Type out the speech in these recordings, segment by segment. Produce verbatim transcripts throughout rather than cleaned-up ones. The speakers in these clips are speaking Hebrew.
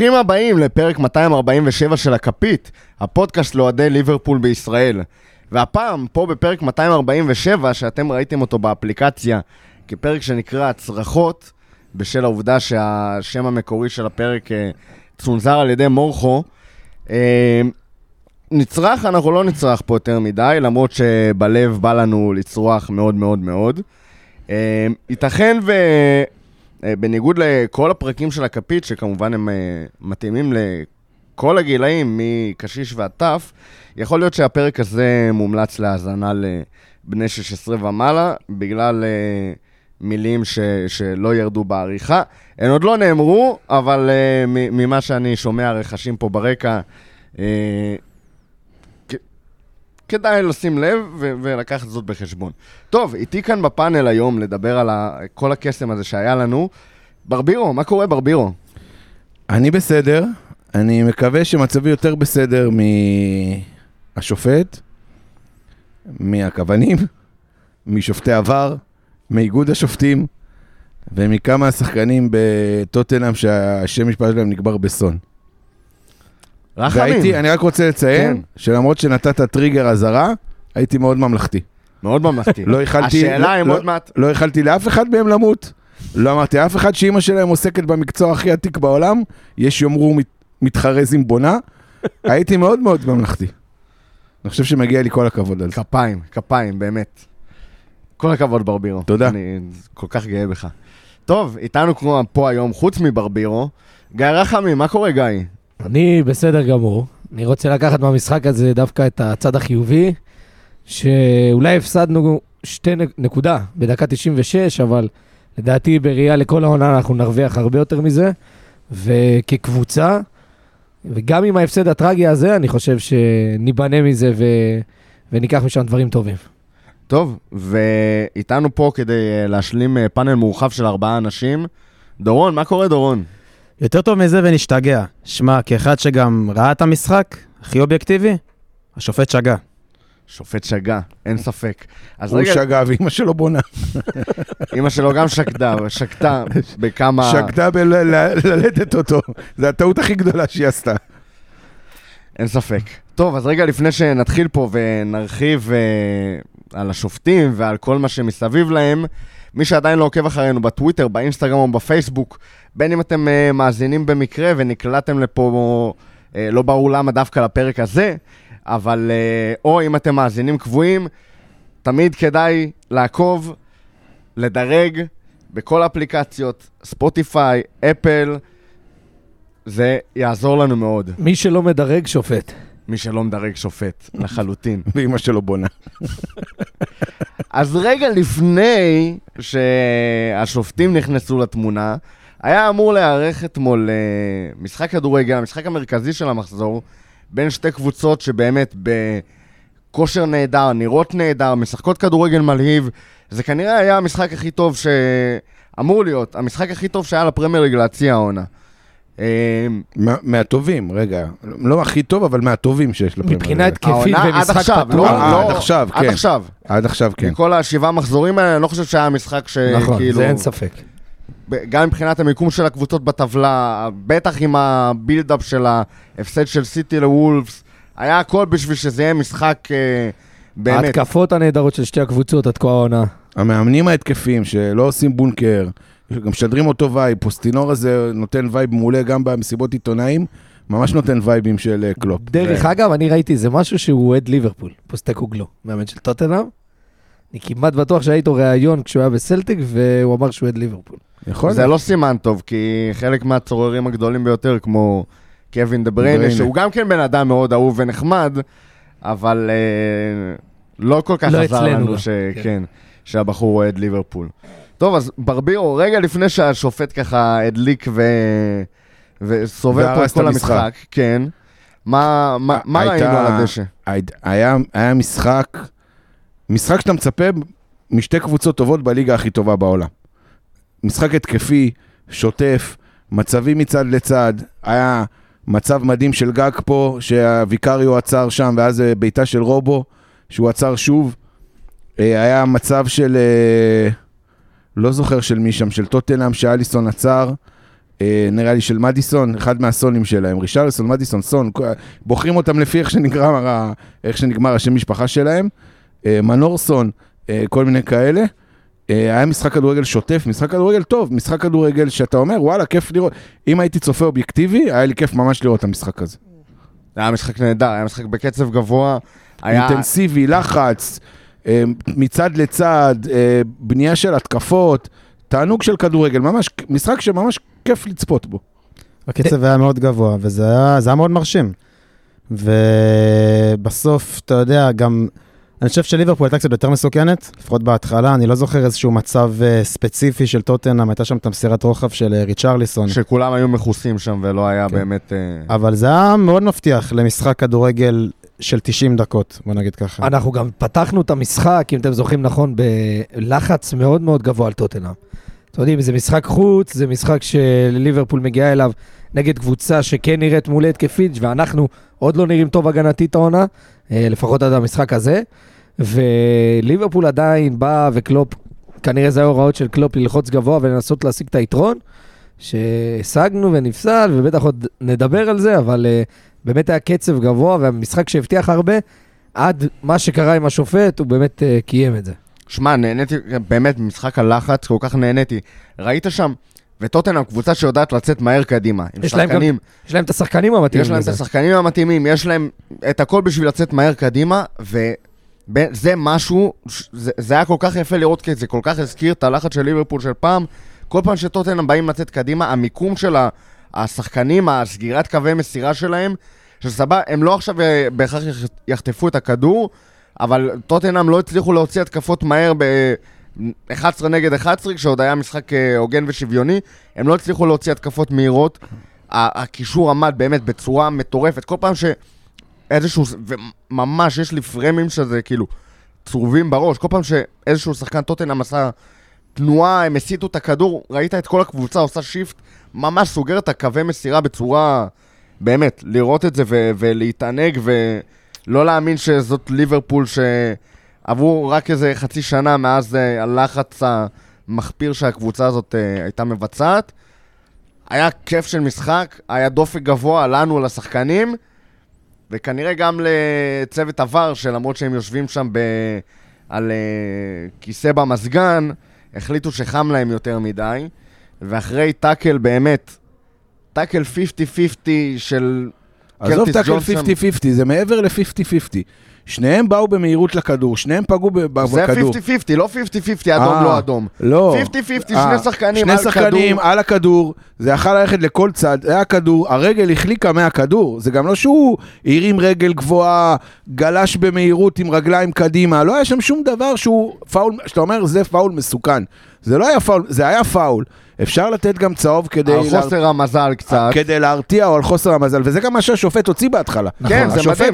ברוכים הבאים לפרק מאתיים ארבעים ושבע של הקפית, הפודקאסט לאוהדי ליברפול בישראל. והפעם פה בפרק מאתיים ארבעים ושבע, שאתם ראיתם אותו באפליקציה כפרק שנקרא הצרחות, בשל העובדה שהשם המקורי של הפרק צונזר על ידי מורחו. נצרח, אנחנו לא נצרח פה יותר מדי, למרות שבלב בא לנו לצרוח מאוד מאוד מאוד. ייתכן ו... בניגוד לכל הפרקים של הקפית, שכמובן הם מתאימים לכל הגילאים, מקשיש והטף, יכול להיות שהפרק הזה מומלץ להזנה לבני שש עשרה ומעלה, בגלל מילים ש, שלא ירדו בעריכה. הן עוד לא נאמרו, אבל ממה שאני שומע רכשים פה ברקע, כדאי לשים לב ו- ולקחת זאת בחשבון. טוב, איתי כאן בפאנל היום לדבר על ה- כל הקסם הזה שהיה לנו. ברבירו, מה קורה ברבירו? אני בסדר, אני מקווה שמצבי יותר בסדר מהשופט, מהכוונים, משופטי עבר, מאיגוד השופטים, ומכמה השחקנים בטוטנהאם שהשם משפט שלהם נגבר בסון. והייתי, אני רק רוצה לציין, כן. שלמרות שנתת טריגר הזרה, הייתי מאוד ממלכתי. מאוד ממלכתי. לא יכלתי, השאלה לא, לא, מעט... לא יכלתי לאף אחד בהם למות. לא אמרתי, אף אחד שאימא שלהם עוסקת במקצוע הכי עתיק בעולם, יש יאמרו מת, מתחרז עם בונה, הייתי מאוד מאוד ממלכתי. אני חושב שמגיע לי כל הכבוד על זה. כפיים, כפיים, באמת. כל הכבוד ברבירו. תודה. אני כל כך גאה בך. טוב, איתנו כמו פה היום, חוץ מברבירו, גיא רחמים, מה קורה גיא? אני בסדר גמור, אני רוצה לקחת מהמשחק הזה דווקא את הצד החיובי, שאולי הפסדנו שתי נקודה בדקה תשעים ושש, אבל לדעתי בראייה לכל העונה אנחנו נרוויח הרבה יותר מזה, וכקבוצה, וגם עם ההפסד הטרגי הזה, אני חושב שניבנה מזה ו... וניקח משם דברים טובים. טוב, ואיתנו פה כדי להשלים פאנל מורחב של ארבעה אנשים. דורון, מה קורה דורון? יותר טוב מזה ונשתגע. שמע, כאחד שגם ראה את המשחק, הכי אובייקטיבי, השופט שגע. שופט שגע, אין ספק. הוא שגע ואמא שלו בונה. אמא שלו גם שקדה, שקתה בכמה... שקדה בללדת אותו. זה הטעות הכי גדולה שהיא עשתה. אין ספק. טוב, אז רגע לפני שנתחיל פה ונרחיב על השופטים ועל כל מה שמסביב להם, מי שעדיין לא עוקב אחרינו בטוויטר, באינסטגרם או בפייסבוק, בין אם אתם uh, מאזינים במקרה ונקלטתם לפה, uh, לא ברור למה דווקא לפרק הזה, אבל uh, או אם אתם מאזינים קבועים, תמיד כדאי לעקוב, לדרג בכל אפליקציות, ספוטיפיי, אפל, זה יעזור לנו מאוד. מי שלא מדרג שופט. מי שלא מדרג שופט, לחלוטין. ואמא שלו בונה. אז רגע לפני שהשופטים נכנסו לתמונה, היה אמור להיערך אתמול משחק כדורגל, המשחק המרכזי של המחזור, בין שתי קבוצות שבאמת בכושר נהדר, נראות נהדר, משחקות כדורגל מלהיב, זה כנראה היה המשחק הכי טוב שאמור להיות, המשחק הכי טוב שהיה לפרמייר ליג להציע העונה. מהטובים, רגע, לא הכי טוב, אבל מהטובים שיש לפרמייר ליג. מבחינת כיפית ומשחק פתוח. עד עכשיו, כן. עד עכשיו. עד עכשיו, כן. מכל השבעה מחזורים האלה, אני לא חושב שהיה משחק שכאילו... נכון, זה אין ספק. גם מבחינת המיקום של הקבוצות בטבלה, בטח עם הבילדאפ של ההפסד של סיטי לוולפס, היה הכל בשביל שזה יהיה משחק באמת. ההתקפות הנהדרות של שתי הקבוצות, עד כה העונה. המאמנים ההתקפים שלא עושים בונקר, גם שדרים אותו וייב, פוסטינור הזה נותן וייב מעולה גם במסיבות עיתונאים, ממש נותן וייבים של קלופ. דרך אגב, אני ראיתי, זה משהו שהוא עד ליברפול, פוסטקוגלו, מאמן של טוטנהאם, אני כמעט בטוח שהיה איתו ראיון כשהוא היה בסלטיק, והוא אמר שהוא עד ליברפול. זה לא סימן טוב, כי חלק מהצוררים הגדולים ביותר, כמו קווין דה בריינה, שהוא גם כן בן אדם מאוד אהוב ונחמד, אבל לא כל כך עזר לנו שהבחור הוא עד ליברפול. טוב, אז ברבירו, רגע לפני שהשופט ככה הדליק ו... וסובב פה את כל המשחק, המשחק. כן, מה, מה, מה הייתה, ראינו על הדשא? היה, היה משחק, משחק שאתה מצפה משתי קבוצות טובות בליגה הכי טובה בעולם. משחק התקפי, שוטף, מצבים מצד לצד, היה מצב מדהים של גקפו, שהוויקריו עצר שם, ואז ביתה של רובו, שהוא עצר שוב, היה מצב של... לא זוכר של מי שם, של טוטנהאם, שאליסון עצר, נראה לי של מדיסון, אחד מהסונים שלהם, ריצ'רליסון, מדיסון, סון, בוחרים אותם לפי איך שנגמר, איך שנגמר השם משפחה שלהם, מנורסון, כל מיני כאלה. היה משחק כדורגל שוטף, משחק כדורגל טוב, משחק כדורגל שאתה אומר, וואלה, כיף לראות. אם הייתי צופה אובייקטיבי, היה לי כיף ממש לראות את המשחק הזה. היה משחק נהדר, היה משחק בקצב גבוה, היה אינטנסיבי, לחץ, מצד לצד, בנייה של התקפות, תענוג של כדורגל, ממש, משחק שממש כיף לצפות בו. הקצב היה מאוד גבוה, וזה היה מאוד מרשים. ובסוף, אתה יודע, גם אני חושב שליברפול הייתה קצת יותר מסוכנת, לפחות בהתחלה, אני לא זוכר איזשהו מצב ספציפי של טוטנהאם, הייתה שם תמסירת רוחב של ריצ'רליסון. שכולם היו מחוסים שם ולא היה באמת אבל זה היה מאוד מבטיח למשחק כדורגל של תשעים דקות, בוא נגיד ככה. אנחנו גם פתחנו את המשחק, אם אתם זוכרים נכון, בלחץ מאוד מאוד גבוה על טוטנהאם. אתם יודעים, זה משחק חוץ, זה משחק שליברפול מגיעה אליו נגד קבוצה שכן נראית מול התקפית, ואנחנו עוד לא נראים טוב הגנתית העונה, לפחות עד המשחק הזה, וליברפול עדיין בא וקלופ, כנראה זה ההוראות של קלופ ללחוץ גבוה ולנסות להשיג את היתרון, שהשגנו ונפסל, ובטח עוד נדבר על זה, אבל באמת היה קצב גבוה, והמשחק שהבטיח הרבה, עד מה שקרה עם השופט, הוא באמת קיים את זה. שמע, נהניתי באמת במשחק הלחץ, כל כך נהניתי. ראית שם, וטוטנהאם קבוצה שיודעת לצאת מהר קדימה. יש להם גם, יש להם את השחקנים המתאימים. יש להם את השחקנים המתאימים, יש להם את הכל בשביל לצאת מהר קדימה, וזה משהו, זה, זה היה כל כך יפה לראות, כי זה כל כך הזכיר את הלחץ של ליברפול של פעם. כל פעם שטוטנהאם באים לצאת קדימה, המיקום של השחקנים, הסגירת קווי מסירה שלהם, שסבא, הם לא עכשיו בהכרח יחטפו את הכדור, אבל טוטנהאם לא הצליחו להוציא התקפות מהר ב-אחת עשרה נגד אחת עשרה, כשעוד היה משחק הוגן ושוויוני, הם לא הצליחו להוציא התקפות מהירות, הקישור עמד באמת בצורה מטורפת, כל פעם שאיזשהו, וממש יש לי פרמים שזה כאילו צרובים בראש, כל פעם שאיזשהו שחקן טוטנהאם עשה תנועה, הם הסיטו את הכדור, ראית את כל הקבוצה עושה שיפט, ממש סוגר את הקווי מסירה בצורה, באמת, לראות את זה ו- ולהתענג ו... לא להאמין שזאת ליברפול שעברו רק איזה חצי שנה מאז הלחץ המחפיר שהקבוצה הזאת הייתה מבצעת. היה כיף של משחק, היה דופק גבוה לנו לשחקנים, וכנראה גם לצוות עבר שלמרות שהם יושבים שם ב... על כיסא במסגן, החליטו שחם להם יותר מדי, ואחרי טאקל באמת, טאקל חמישים חמישים של... עזוב תקל חמישים חמישים, זה מעבר ל-חמישים חמישים. שניהם באו במהירות לכדור, שניהם פגעו בכדור. זה חמישים חמישים, לא חמישים חמישים, אדום לא אדום. לא. חמישים חמישים, שני שחקנים על הכדור. שני שחקנים על הכדור, זה יכול ללכת לכל צד, היה כדור, הרגל החליקה מהכדור, זה גם לא שהוא הרים רגל גבוהה, גלש במהירות עם רגליים קדימה, לא היה שם שום דבר שהוא פאול, שאתה אומר זה פאול מסוכן. זה לא היה פאול, זה היה פאול. אפשר לתת גם צהוב כדי... על חוסר המזל קצת. כדי להרתיע או על חוסר המזל, וזה גם מה שהשופט הוציא בהתחלה. כן, זה מדהים,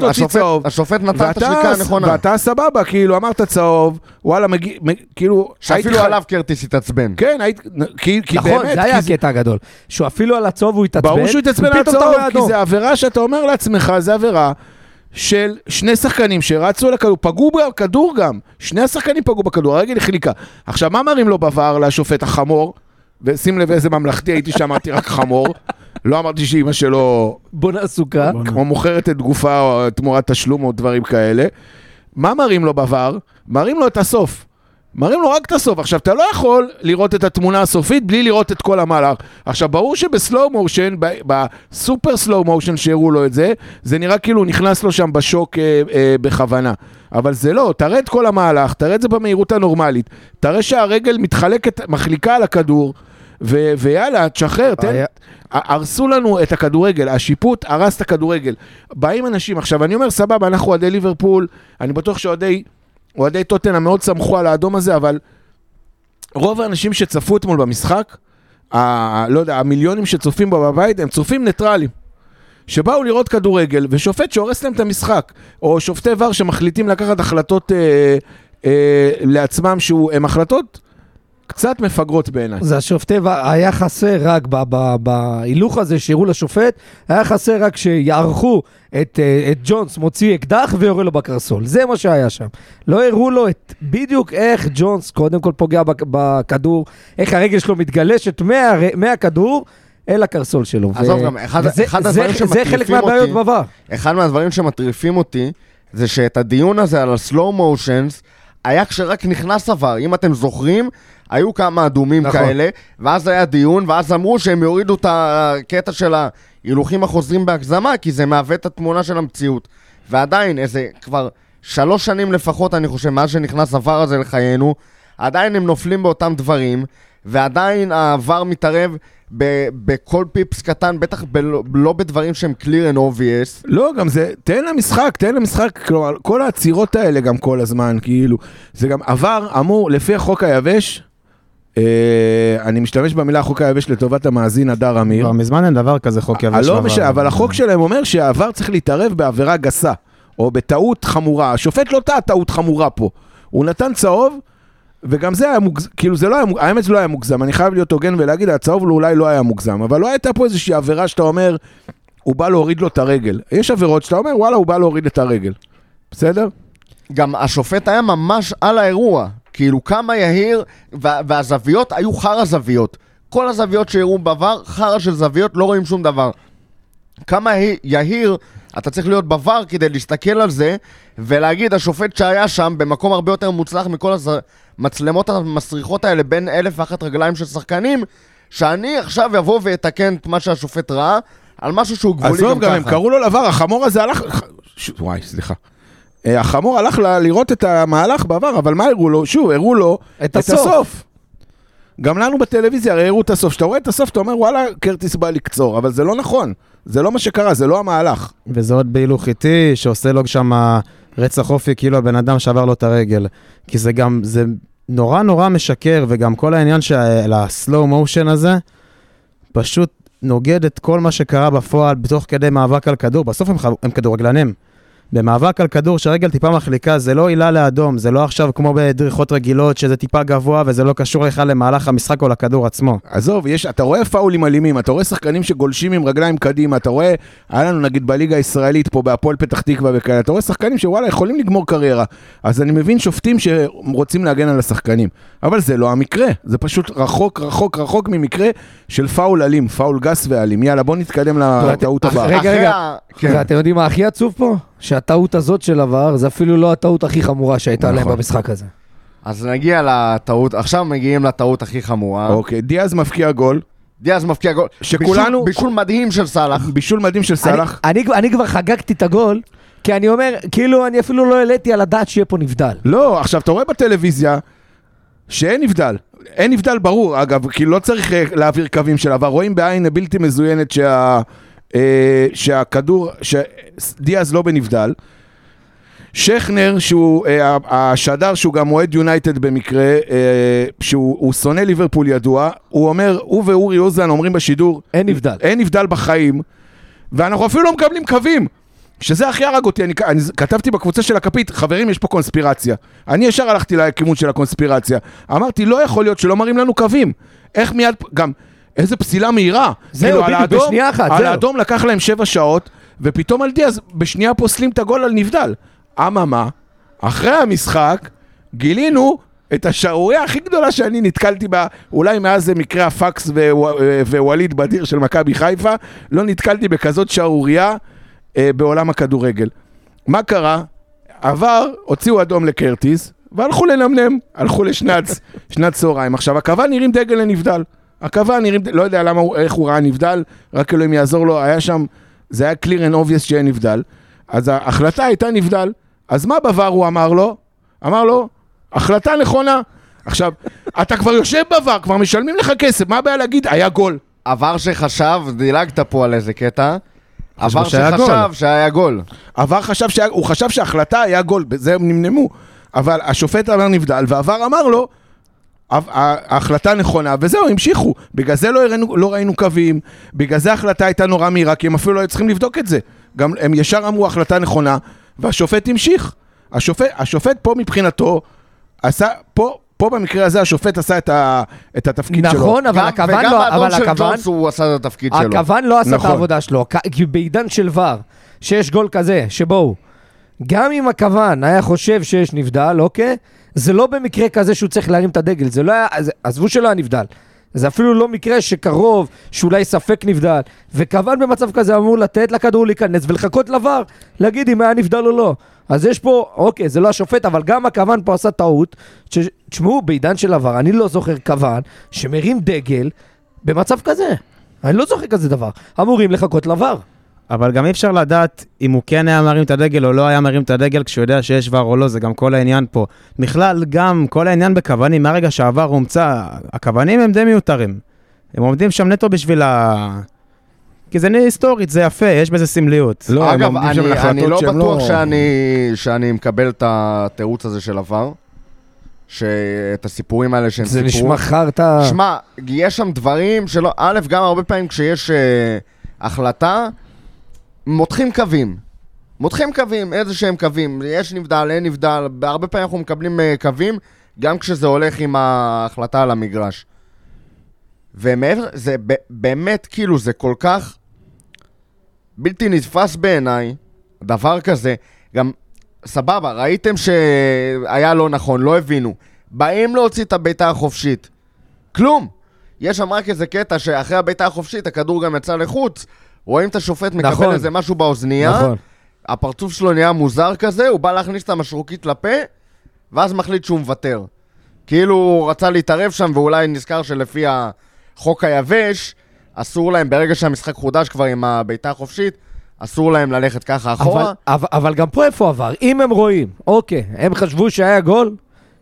השופט נתן את השריקה הנכונה. ואתה סבבה, כאילו, אמרת צהוב, וואלה, כאילו... שאפילו עליו קרטיס התעצבן. כן, כי באמת... נכון, זה היה הקטע הגדול. שאפילו על הצהוב הוא התעצבן. ברור שהוא התעצבן על הצהוב, כי זה עבירה שאתה אומר לעצמך, זה עבירה של שני שחקנים שרצו לכדור, פגעו בכדור גם. שני השחקנים פגעו בכדור, הרגל החליקה. עכשיו, מה מראים לו בעבר לשופט החמור? ושים לב איזה ממלכתי הייתי שאמרתי רק חמור, לא אמרתי שאמא שלו בונה עסוקה, כמו מוכרת את גופה או תמורת תשלום או דברים כאלה. מה מראים לו בעבר? מראים לו את הסוף, מראים לו רק את הסוף. עכשיו אתה לא יכול לראות את התמונה הסופית בלי לראות את כל המהלך. עכשיו ברור שבסלואו מושן, בסופר סלואו מושן שהראו לו את זה, זה נראה כאילו נכנס לו שם בשוק אה, אה, בכוונה, אבל זה לא, תראה את כל המהלך, תראה את זה במהירות הנורמלית, תראה שהרגל מתחלקת, מחליקה על הכדור, ו- ויאללה, תשחרר, תן, הרסו לנו את הכדורגל, השיפוט הרס את הכדורגל, באים אנשים, עכשיו אני אומר סבבה, אנחנו עדי ליברפול, אני בטוח שעדי, עדי טוטנהאם מאוד סמכו על האדום הזה, אבל רוב האנשים שצפו אתמול במשחק, ה- לא יודע, המיליונים שצופים בו בבית, הם צופים ניטרלים, שבאו לראות כדורגל, ושופט שהורס להם את המשחק, או שופטי ור שמחליטים לקחת החלטות אה, אה, לעצמם, שהם החלטות קצת מפגרות בעיניי. זה השופטי ור, היה חסר רק בהילוך הזה שירו לשופט, היה חסר רק שיערכו את, אה, את ג'ונס, מוציא אקדח ויורה לו בקרסול, זה מה שהיה שם. לא הראו לו את, בדיוק איך ג'ונס קודם כל פוגע בכדור, איך הרגל שלו מתגלשת מהכדור, אל הקרסול שלו. עזוב, גם אחד הדברים שמטריפים אותי, זה חלק מהבעיות בבא. אחד מהדברים שמטריפים אותי, זה שאת הדיון הזה על הסלואו מושנס, היה כשרק נכנס עבר, אם אתם זוכרים, היו כמה אדומים כאלה, ואז היה דיון, ואז אמרו שהם יורידו את הקטע של ההילוכים החוזרים בהגזמה, כי זה מהווה את התמונה של המציאות. ועדיין, איזה כבר שלוש שנים לפחות, אני חושב, מאז שנכנס עבר הזה לחיינו, עדיין הם נופלים באותם דברים, ועדיין העבר מתערב ב- בכל פיפס קטן, בטח ב- לא בדברים שהם clear and obvious. לא, גם זה, תן למשחק, תן למשחק, כלומר, כל העצירות האלה גם כל הזמן, כאילו, זה גם עבר אמור, לפי החוק היבש, אה, אני משתמש במילה חוק היבש לטובת המאזין הדר אמיר. כבר מזמן אין דבר כזה חוק יבש. לא משנה, אבל החוק שלהם אומר שהעבר צריך להתערב בעבירה גסה, או בטעות חמורה, השופט לא טעה טעות חמורה פה, הוא נתן צהוב, וגם זה היה מוגזם, כאילו זה לא היה, האמת לא היה מוגזם, אני חייב להיות הוגן ולהגיד, הצהוב אולי לא היה מוגזם, אבל לא הייתה פה איזושהי עבירה שאתה אומר, הוא בא להוריד לו את הרגל. יש עבירות שאתה אומר, וואלה, הוא בא להוריד את הרגל. בסדר? גם השופט היה ממש על האירוע, כאילו כמה יהיר, והזוויות היו חר הזוויות. כל הזוויות שהראו בעבר, חר של זוויות, לא רואים שום דבר. כמה יהיר, אתה צריך להיות בעבר כדי להסתכל על זה, ולהגיד, השופט שהיה שם, במקום הרבה יותר מוצלח מכל הזו... מצלמות המסריחות האלה בין אלף ואחת רגליים של שחקנים, שאני עכשיו יבוא ויתקן את מה שהשופט ראה, על משהו שהוא גבולי גם, גם ככה. אז הם קראו לו לבר, החמור הזה הלך... ש... וואי, סליחה. החמור הלך ל... לראות את המהלך בעבר, אבל מה הראו לו? שוב, הראו לו את, את הסוף. הסוף. גם לנו בטלוויזיה הראו את הסוף. שאתה רואה את הסוף, אתה אומר, וואלה, קרטיס בא לקצור, אבל זה לא נכון. זה לא מה שקרה, זה לא המהלך. וזה עוד בהילוך איתי, שעושה לו שם רצח אופי, כאילו הבן אדם שבר לו את הרגל. כי זה גם, זה נורא נורא משקר, וגם כל העניין של הסלואו מושן הזה, פשוט נוגד את כל מה שקרה בפועל, בתוך כדי מאבק על כדור. בסוף הם, הם כדורגלנים. במאבק על כדור שרגל טיפה מחליקה, זה לא עילה לאדום, זה לא עכשיו כמו בדריכות רגילות, שזה טיפה גבוה, וזה לא קשור לך למהלך המשחק או לכדור עצמו. עזוב, יש, אתה רואה פאולים אלימים, אתה רואה שחקנים שגולשים עם רגליים קדימה, אתה רואה, היה לנו נגיד בליגה הישראלית פה, בהפועל פתח תקווה וכאלה, אתה רואה שחקנים שוואלה, יכולים לגמור קריירה, אז אני מבין שופטים שרוצים להגן על השחקנים, אבל זה לא המקרה, זה פשוט רחוק, רחוק, רחוק ממקרה של פאול אלים, פאול גס ואלים. יאללה, בוא נתקדם לטעות הבאה. רגע, רגע, רגע, אתם יודעים מה הכי עצוב פה? שהטעות הזאת של עבר, זה אפילו לא הטעות הכי חמורה שהייתה עליהם במשחק הזה. אז נגיע לטעות, עכשיו מגיעים לטעות הכי חמורה. אוקיי, דיאז מפקיע גול. דיאז מפקיע גול. שכולנו... בישול מדהים של סלאח. בישול מדהים של סלאח. אני כבר חגגתי את הגול, כי אני אומר, כאילו אני אפילו לא העליתי על הדעת שיהיה פה נבדל. לא, עכשיו אתה רואה בטלוויזיה שאין נבדל. אין נבדל ברור, אגב, כי לא צריך להעביר קווים של עבר. רואים בעין בלתי מזוינת שה... שהכדור, שדיאז לא בנבדל. שכנר, שהוא השדר שהוא גם מועד יונייטד במקרה, שהוא שונא ליברפול ידוע, הוא אומר, הוא ואורי אוזן אומרים בשידור, אין נבדל, אין נבדל בחיים, ואנחנו אפילו לא מקבלים קווים, שזה הכי הרג אותי. אני, אני כתבתי בקבוצה של הקפית, חברים, יש פה קונספירציה. אני ישר הלכתי לכיוון של הקונספירציה, אמרתי, לא יכול להיות שלא מראים לנו קווים. איך מיד, גם איזה פסילה מהירה. זהו, בדיוק, בשנייה אחת. על האדום לקח להם שבע שעות, ופתאום על דיאז בשנייה פוסלים את הגול על נבדל. אממה, אחרי המשחק, גילינו את השעוריה הכי גדולה שאני נתקלתי בה, אולי מאז זה מקרה הפקס ווליד בדיר של מכבי חיפה, לא נתקלתי בכזאת שעוריה בעולם הכדורגל. מה קרה? עבר, הוציאו אדום לקרטיס, והלכו לנמנם, הלכו לשנת צהריים. עכשיו, הקווה נראים דגל לנבדל. הקווה נראים, לא יודע למה, איך הוא ראה נבדל, רק אלוהים יעזור לו, היה שם, זה היה clear and obvious שיהיה נבדל, אז ההחלטה הייתה נבדל, אז מה בוואר הוא אמר לו? אמר לו, החלטה נכונה. עכשיו, אתה כבר יושב בוואר, כבר משלמים לך כסף, מה הבעיה להגיד? היה גול. עבר שחשב, דילגת פה על איזה קטע, עבר שחשב שהיה גול. עבר חשב שהיה, הוא חשב שההחלטה היה גול, בזה הם נמנמו, אבל השופט אמר נבדל, ועבר אמר לו, ההחלטה נכונה, וזהו, המשיכו. בגלל זה לא ראינו, לא ראינו קווים, בגלל זה ההחלטה הייתה נורא מהירה, כי הם אפילו לא צריכים לבדוק את זה. גם הם ישר אמרו, החלטה נכונה, והשופט המשיך. השופט, השופט פה מבחינתו, עשה, פה, פה במקרה הזה, השופט עשה את ה, את התפקיד נכון, שלו. נכון, אבל הכוון לא, אבל הכוון, הוא עשה את התפקיד שלו. הכוון לא עשה נכון. את העבודה שלו, כי בעידן של ור, שיש גול כזה, שבו, גם אם הכוון היה חושב שיש נבדל, אוקיי? זה לא במקרה כזה שהוא צריך להרים את הדגל, זה לא היה, עזבו שלא היה נבדל, זה אפילו לא מקרה שקרוב, שאולי ספק נבדל, וכוון במצב כזה אמור לתת לכדור להיכנס ולחכות לבר, להגיד אם היה נבדל או לא. אז יש פה, אוקיי, זה לא השופט, אבל גם הכוון פה עשה טעות, תשמעו, בעידן של עבר, אני לא זוכר כוון שמרים דגל במצב כזה. אני לא זוכר כזה דבר. אמורים לחכות לבר. אבל גם אי אפשר לדעת אם הוא כן היה מרים את הדגל או לא היה מרים את הדגל כשהוא יודע שיש ור או לא, זה גם כל העניין פה. בכלל גם כל העניין בכוונים, מהרגע שהעבר הומצא, הכוונים הם די מיותרים. הם עומדים שם נטו בשביל ה... כי זה היסטורית, זה יפה, יש בזה סמליות. לא, אגב, אני, אני לא בטוח לא... שאני, שאני מקבל את התירוץ הזה של עבר, שאת הסיפורים האלה שהם סיפורים. זה נשמע חרטה. שמע, יש שם דברים שלא... א', גם הרבה פעמים כשיש אה, החלטה, מותחים קווים, מותחים קווים, איזה שהם קווים, יש נבדל, אין נבדל, בהרבה פעמים אנחנו מקבלים קווים, גם כשזה הולך עם ההחלטה על המגרש. ומעבר, זה באמת, כאילו, זה כל כך בלתי נתפס בעיניי, דבר כזה, גם, סבבה, ראיתם שהיה לא נכון, לא הבינו, באים להוציא את הביתה החופשית, כלום, יש שם רק איזה קטע שאחרי הביתה החופשית, הכדור גם יצא לחוץ, רואים את השופט מקבל נכון, איזה משהו באוזנייה, נכון. הפרצוף שלו נהיה מוזר כזה, הוא בא להכניס את המשרוקית לפה, ואז מחליט שהוא מוותר. כאילו הוא רצה להתערב שם, ואולי נזכר שלפי החוק היבש, אסור להם, ברגע שהמשחק חודש כבר עם הביתה החופשית, אסור להם ללכת ככה אחורה. אבל, אבל, אבל גם פה איפה עבר, אם הם רואים, אוקיי, הם חשבו שהיה גול,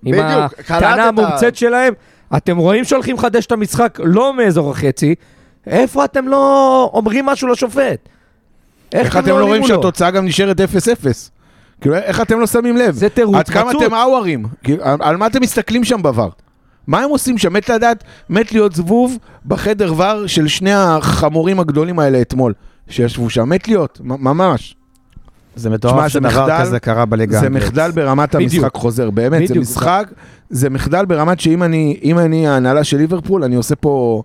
בדיוק, עם הטענה המומצאת ה... שלהם, אתם רואים שהולכים חדש את המשחק, לא מאזור החצי, איפה אתם לא אומרים משהו לשופט? איך אתם לא רואים שהתוצאה גם נשארת אפס אפס? כאילו, איך אתם לא שמים לב? זה תירוץ. עד כמה אתם אוהרים? על מה אתם מסתכלים שם בבר? מה הם עושים שם? מת לדעת, מת להיות זבוב בחדר ור של שני החמורים הגדולים האלה אתמול, שישבו שם. מת להיות, ממש. זה מטורף שדבר כזה קרה בליגה. זה מחדל ברמת המשחק חוזר, באמת. זה משחק, זה מחדל ברמת שאם אני ההנהלה של ליברפול, אני עושה פה...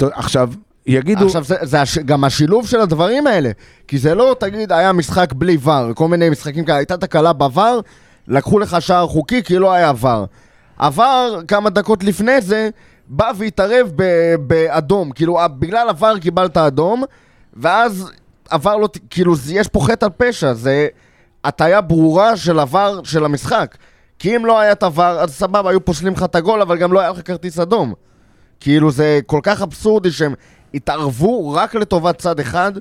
עכשיו, יגידו... עכשיו, זה, זה הש... גם השילוב של הדברים האלה, כי זה לא, תגיד, היה משחק בלי ור, כל מיני משחקים כאלה, הייתה תקלה בוור, לקחו לך שער חוקי, כי לא היה ור. הוור, כמה דקות לפני זה, בא והתערב ב... באדום, כאילו, בגלל הוור קיבלת אדום, ואז הוור לא... כאילו, יש פה חטא על פשע, זה הטעיה ברורה של הוור של המשחק, כי אם לא היה את הוור, אז סבבה, היו פוסלים לך את הגול, אבל גם לא היה לך כרטיס אדום. כאילו זה כל כך אבסורדי שהם התערבו רק לטובת צד אחד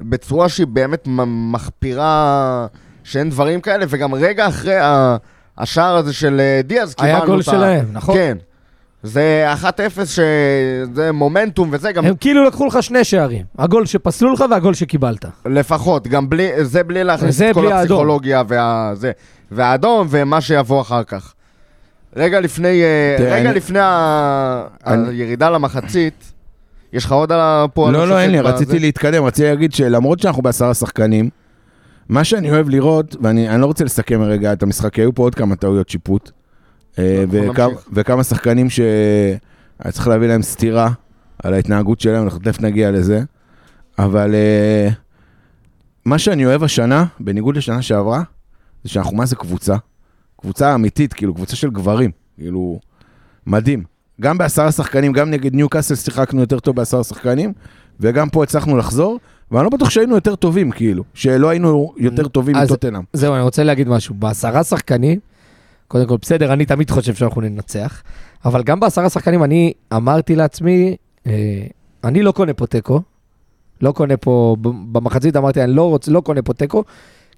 בצורה שהיא באמת מחפירה שאין דברים כאלה, וגם רגע אחרי השער הזה של דיאז היה גול שלהם, נכון? כן, זה אחת אפס שזה מומנטום וזה גם... הם כאילו לקחו לך שני שערים, הגול שפסלו לך והגול שקיבלת. לפחות, גם זה בלי להכניס את כל הפסיכולוגיה והאדום ומה שיבוא אחר כך. רגע לפני, רגע לפני הירידה למחצית, יש לך עוד על הפועל? לא, לא, אין לי, רציתי להתקדם, רציתי להגיד שלמרות שאנחנו בעשרה שחקנים, מה שאני אוהב לראות, ואני לא רוצה לסכם רגע את המשחק, היו פה עוד כמה טעויות שיפוט, וכמה שחקנים שאני צריך להביא להם סתירה על ההתנהגות שלהם, אנחנו תכף נגיע לזה, אבל מה שאני אוהב השנה, בניגוד לשנה שעברה, זה שאנחנו מה זה קבוצה, קבוצה אמיתית, כאילו, קבוצה של גברים, כאילו, מדהים. גם בעשרה שחקנים, גם נגד ניוקאסל שיחקנו יותר טוב בעשרה שחקנים, וגם פה הצלחנו לחזור, ואני לא בטוח שהיינו יותר טובים, כאילו, שלא היינו יותר טובים מטוטנהאם. זהו, אני רוצה להגיד משהו. בעשרה שחקנים, קודם כל, בסדר, אני תמיד חושב שאנחנו ננצח, אבל גם בעשרה שחקנים, אני אמרתי לעצמי, אני לא קונה פה טקו, לא קונה פה, במחצית אמרתי, אני לא רוצה, לא קונה פה טקו,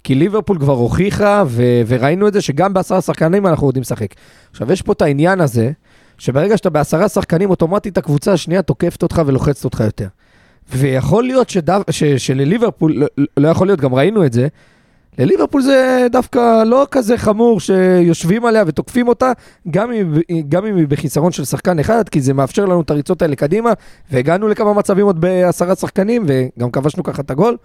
כי ליברפול כבר הוכיחה, וראינו את זה שגם בעשרה שחקנים אנחנו יודעים לשחק. עכשיו, יש פה את העניין הזה, שברגע שאתה בעשרה שחקנים, אוטומטית הקבוצה השנייה תוקפת אותך ולוחצת אותך יותר. ויכול להיות שלליברפול, לא יכול להיות, גם ראינו את זה, לליברפול זה דווקא לא כזה חמור שיושבים עליה ותוקפים אותה, גם אם היא בחיסרון של שחקן אחד, כי זה מאפשר לנו את הריצות האלה קדימה, והגענו לכמה מצבים עוד בעשרה שחקנים, וגם כבשנו ככה את הגול.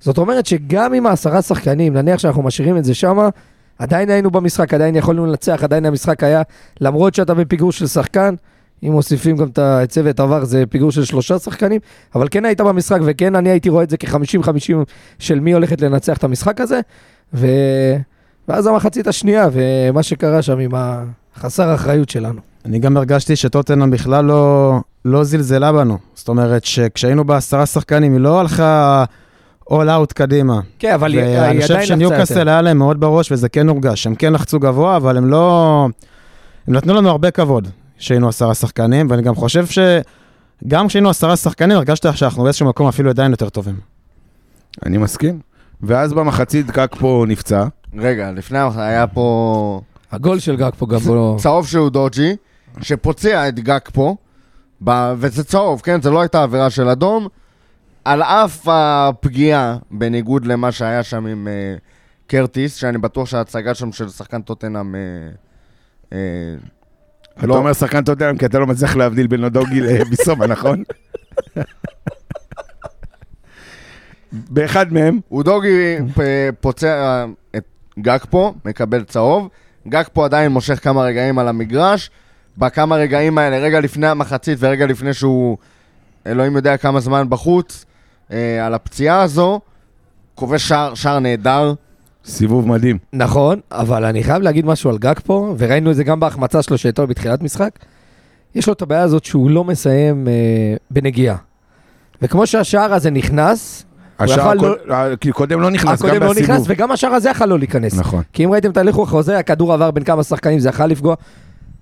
זאת אומרת שגם עם העשרה שחקנים, נניח שאנחנו משאירים את זה שמה, עדיין היינו במשחק, עדיין יכולנו לנצח, עדיין המשחק היה, למרות שאתה בפיגור של שחקן, אם מוסיפים גם את צוות עבר, זה פיגור של שלושה שחקנים, אבל כן היית במשחק, וכן אני הייתי רואה את זה כ-חמישים חמישים של מי הולכת לנצח את המשחק הזה, ו... ואז המחצית השנייה, ומה שקרה שם עם החסר האחריות שלנו. אני גם הרגשתי שטוטנהאם בכלל לא... לא זלזלה בנו. זאת אומרת שכשהיינו בעשרה שחקנים, היא לא הלכה all out קדימה. כן, אבל היא עדיין לחצה יותר. אני חושב שניוקאסל היה להם מאוד בראש, וזה כן הורגש. הם כן לחצו גבוה, אבל הם לא... הם נתנו לנו הרבה כבוד שהיינו עשרה שחקנים, ואני גם חושב שגם כשהיינו עשרה שחקנים, הרגשתי שאנחנו באיזשהו מקום אפילו עדיין יותר טובים. אני מסכים. ואז במחצית גקפו נפצע. רגע, לפני היה פה... הגול של גקפו גם לא... צהוב שהוא דוגי, שפוצע את גקפו, וזה צהוב, כן? זה לא הייתה עבירה של אדום, על אף הפגיעה, בניגוד למה שהיה שם עם uh, קרטיס, שאני בטוח שההצגה שם של שחקן טוטנהאם... Uh, uh, אתה לא... אומר שחקן טוטנהאם, כי אתה לא מצליח להבדיל בין דוגי לביסומה, נכון? באחד מהם. הוא דוגי פוצע את גקפו, מקבל צהוב, גקפו עדיין מושך כמה רגעים על המגרש, בכמה רגעים האלה, רגע לפני המחצית ורגע לפני שהוא, אלוהים יודע כמה זמן בחוץ, אה, על הפציעה הזו, כובש שער, שער נהדר. סיבוב מדהים. נכון, אבל אני חייב להגיד משהו על גקפו, וראינו את זה גם בהחמצה שלו שהייתה בתחילת משחק, יש לו את הבעיה הזאת שהוא לא מסיים אה, בנגיעה. וכמו שהשער הזה נכנס... השער קודם לא נכנס, גם בסיבוב. וגם השער הזה יכול לא להיכנס. נכון. כי אם ראיתם תהליך החוזה, הכדור עבר בין כמה שחקנים, זה יכול לפגוע.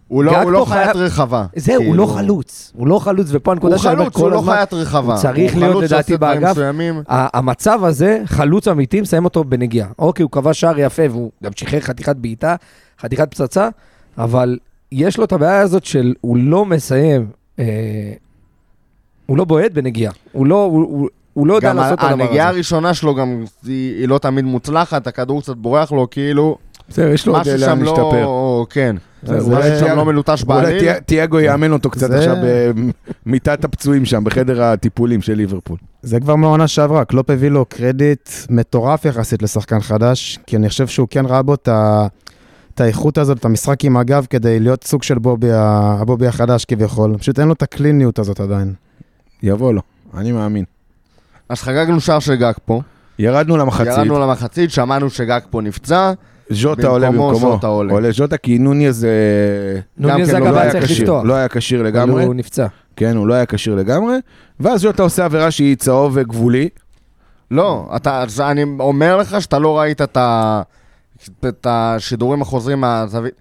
הוא לא חיית רחבה. זהו, הוא לא חלוץ. הוא לא חלוץ, ופה הנקודה שאני אומר כל הזמן. הוא חלוץ, הוא לא חיית רחבה. צריך להיות לדעתי באגף. המצב הזה, חלוץ אמיתי, מסיים אותו בנגיעה. אוקיי, הוא קבע שער יפה, והוא גם שחרר חתיכת בעיטה, חתיכת פצצה, אבל יש לו את הבעיה הזאת של הוא לא מסיים, הוא לא בועט בנגיעה. הוא לא... הוא לא יודע לעשות את הדבר הזה. הנגיעה הראשונה שלו גם, היא לא תמיד מוצלחת, הכדור קצת בורח לו, כאילו... בסדר, יש לו עוד אלה להשתפר. כן. אולי שם לא מלוטש בעליל. אולי תיאגו יאמן אותו קצת עכשיו במיטת הפצועים שם, בחדר הטיפולים של ליברפול. זה כבר מעונה שעברה, קלופ הביא לו קרדיט מטורף יחסית לשחקן חדש, כי אני חושב שהוא כן ראה בו את האיכות הזאת, את המשחק עם הגב, כדי להיות סוג של הבובי החדש כביכול. פשוט אין לו את הקליניות הזאת עדיין. יבוא לו, אני מאמין. אז חגגנו שער של גקפו. ירדנו למחצית. ירדנו למחצית, שמענו שגקפו נפצע. ז'וטה עולה במקומו. ז'וטה עולה. עולה ז'וטה, כי נוני זה... נוני זה אגב היה צריך לפתוח. לא היה קשיר לגמרי. הוא נפצע. כן, הוא לא היה קשיר לגמרי. ואז ז'וטה עושה עבירה שהיא צהוב וגבולי. לא, אני אומר לך שאתה לא ראית את השידורים החוזרים מהזווית.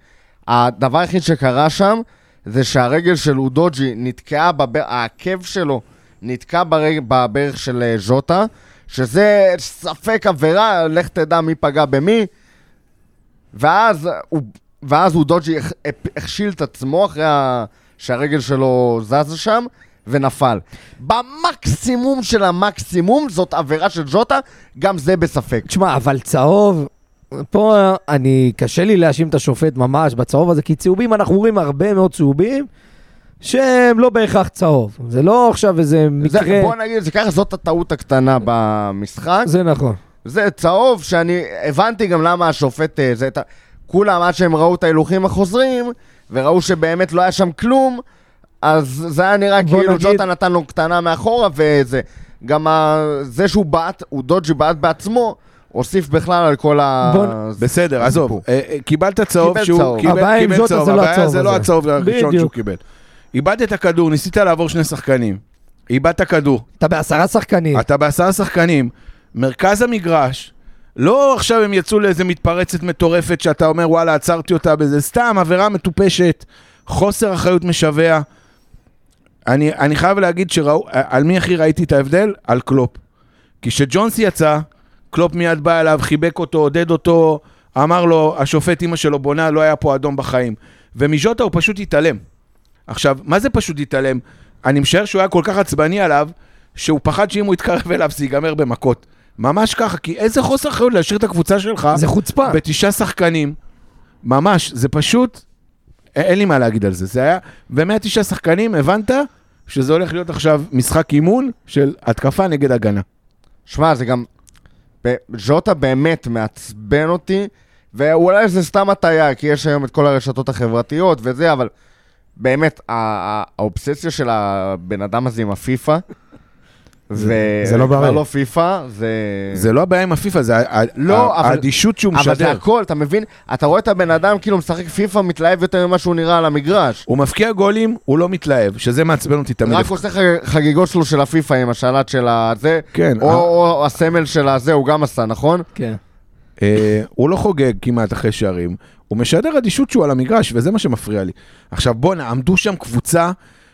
הדבר היחיד שקרה שם, זה שהרגל של אודוג'י נתקעה בבר... העקב שלו, נתקע בברך של ז'וטה, שזה ספק עבירה, לך תדע מי פגע במי, ואז הוא, ואז הוא דוג'י הכשיל את עצמו אחרי שהרגל שלו זז שם, ונפל. במקסימום של המקסימום, זאת עבירה של ז'וטה, גם זה בספק. תשמע, אבל צהוב, פה אני, קשה לי להאשים את השופט ממש בצהוב הזה, כי צהובים, אנחנו רואים הרבה מאוד צהובים, שהם לא בהכרח צהוב. זה לא עכשיו איזה מקרה... בוא נגיד, זה ככה, זאת הטעות הקטנה במשחק. זה נכון. זה צהוב שאני הבנתי גם למה השופט... זה... כולם עד שהם ראו את ההילוכים החוזרים, וראו שבאמת לא היה שם כלום, אז זה היה נראה כאילו נגיד... ז'וטה נתן לו קטנה מאחורה, וזה... גם ה... זה שהוא בעת, הוא דוג'י בעת בעצמו, הוסיף בכלל על כל ה... בסדר, עזוב. קיבלת צהוב שהוא... קיבל צהוב. הבעיה זה לא הצהוב הראשון שהוא קיבל. איבדת את הכדור, ניסית לעבור שני שחקנים. איבדת את הכדור. אתה בעשרה שחקנים. אתה בעשרה שחקנים. מרכז המגרש. לא עכשיו הם יצאו לאיזה מתפרצת מטורפת שאתה אומר, וואלה, עצרתי אותה בזה. סתם, עבירה מטופשת. חוסר אחריות משווה. אני, אני חייב להגיד שראו, על מי הכי ראיתי את ההבדל? על קלופ. כי שג'ונס יצא, קלופ מיד בא אליו, חיבק אותו, עודד אותו, אמר לו, השופט אמא שלו בונה, לא היה פה אדום בחיים. ומז'וטה הוא פשוט התעלם. עכשיו, מה זה פשוט התעלם? אני משער שהוא היה כל כך עצבני עליו, שהוא פחד שאם הוא יתקרב אליו, זה ייגמר במכות. ממש ככה, כי איזה חוסר אחריות להשאיר את הקבוצה שלך, זה חוצפה. בתשעה שחקנים, ממש, זה פשוט, אין לי מה להגיד על זה, זה היה, ומאה ותשעה שחקנים, הבנת שזה הולך להיות עכשיו משחק אימון של התקפה נגד הגנה. שמע, זה גם, ז'וטה באמת מעצבן אותי, ואולי זה סתם הטעיה, כי יש היום את כל הרשתות החברתיות וזה, אבל... באמת, האובססיה של הבן אדם הזה עם הפיפה, זה לא בעיה. זה לא פיפה, זה... זה לא בעיה עם הפיפה, זה האדישות שהוא משדר. אבל זה הכל, אתה מבין? אתה רואה את הבן אדם כאילו משחק פיפה, מתלהב יותר ממה שהוא נראה על המגרש. הוא מפקיע גולים, הוא לא מתלהב, שזה מעצבן אותי תמיד. רק עושה חגיגות שלו של הפיפה עם השאלת של הזה, או הסמל של הזה, הוא גם עשה, נכון? כן. הוא לא חוגג כמעט אחרי שערים, הוא משדר אדישות שהוא על המגרש, וזה מה שמפריע לי. עכשיו בוא נעמדו שם קבוצה,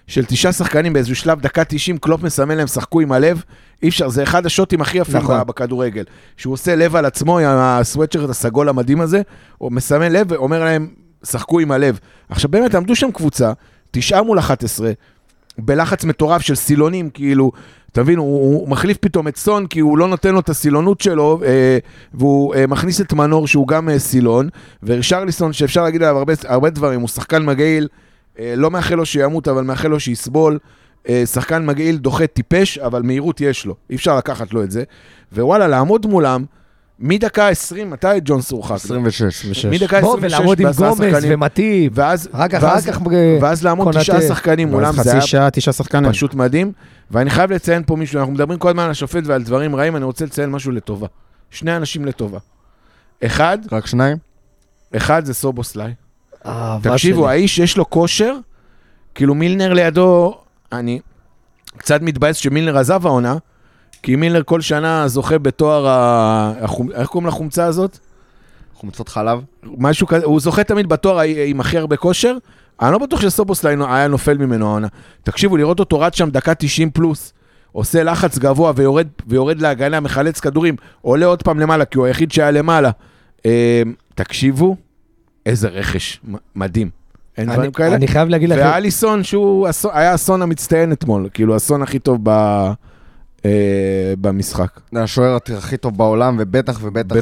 של תשעה שחקנים באיזשהו שלב, דקה תשעים, קלופ מסמן להם, שחקו עם הלב, אי אפשר, זה אחד השוטים הכי יפים נכון. בכדורגל, שהוא עושה לב על עצמו, עם הסוויטשרט הסגול המדהים הזה, הוא מסמן לב ואומר להם, שחקו עם הלב. עכשיו באמת, עמדו שם קבוצה, תשעה מול אחת עשרה, בלחץ מטורף של סילונים, כאילו, תבין, הוא, הוא מחליף פתאום את סון, כי הוא לא נותן לו את הסילונות שלו, אה, והוא אה, מכניס את מנור, שהוא גם אה, סילון, וריצ'רליסון, שאפשר להגיד עליו הרבה, הרבה דברים, הוא שחקן מגעיל, לא מאחל לו שימות, אבל מאחל לו שיסבול. שחקן מגעיל, דוחה, טיפש, אבל מהירות יש לו. אי אפשר לקחת לו את זה. ווואלה, לעמוד מולם, מדקה עשרים, מתי ג'ון סורחק? עשרים ושש. מדקה עשרים ושש, ולעמוד עם גומז ומטיפ. ואז לעמוד תשעה שחקנים מולם, זה היה פשוט מדהים. ואני חייב לציין פה מישהו, אנחנו מדברים כל הזמן על השופט ועל דברים רעים, אני רוצה לציין משהו לטובה. שני אנשים לטובה. אחד, רק שניים. אחד זה סובוסלאי. תקשיבו, האיש יש לו כושר, כאילו מילנר לידו, אני קצת מתבאס שמילנר עזב העונה, כי מילנר כל שנה זוכה בתואר, איך קוראים לחומצה הזאת? חומצות חלב. משהו כזה, הוא זוכה תמיד בתואר עם הכי הרבה כושר, אני לא בטוח שסובוסלאי היה נופל ממנו העונה. תקשיבו, לראות אותו רץ שם דקה תשעים פלוס, עושה לחץ גבוה ויורד, ויורד להגנה, מחלץ כדורים, עולה עוד פעם למעלה, כי הוא היחיד שהיה למעלה. תקשיבו, איזה רכש מדהים. אין דברים כאלה. אני חייב להגיד לכם. ואליסון, שהוא היה הסון המצטיין אתמול, כאילו הסון הכי טוב במשחק. השוער הכי טוב בעולם, ובטח ובטח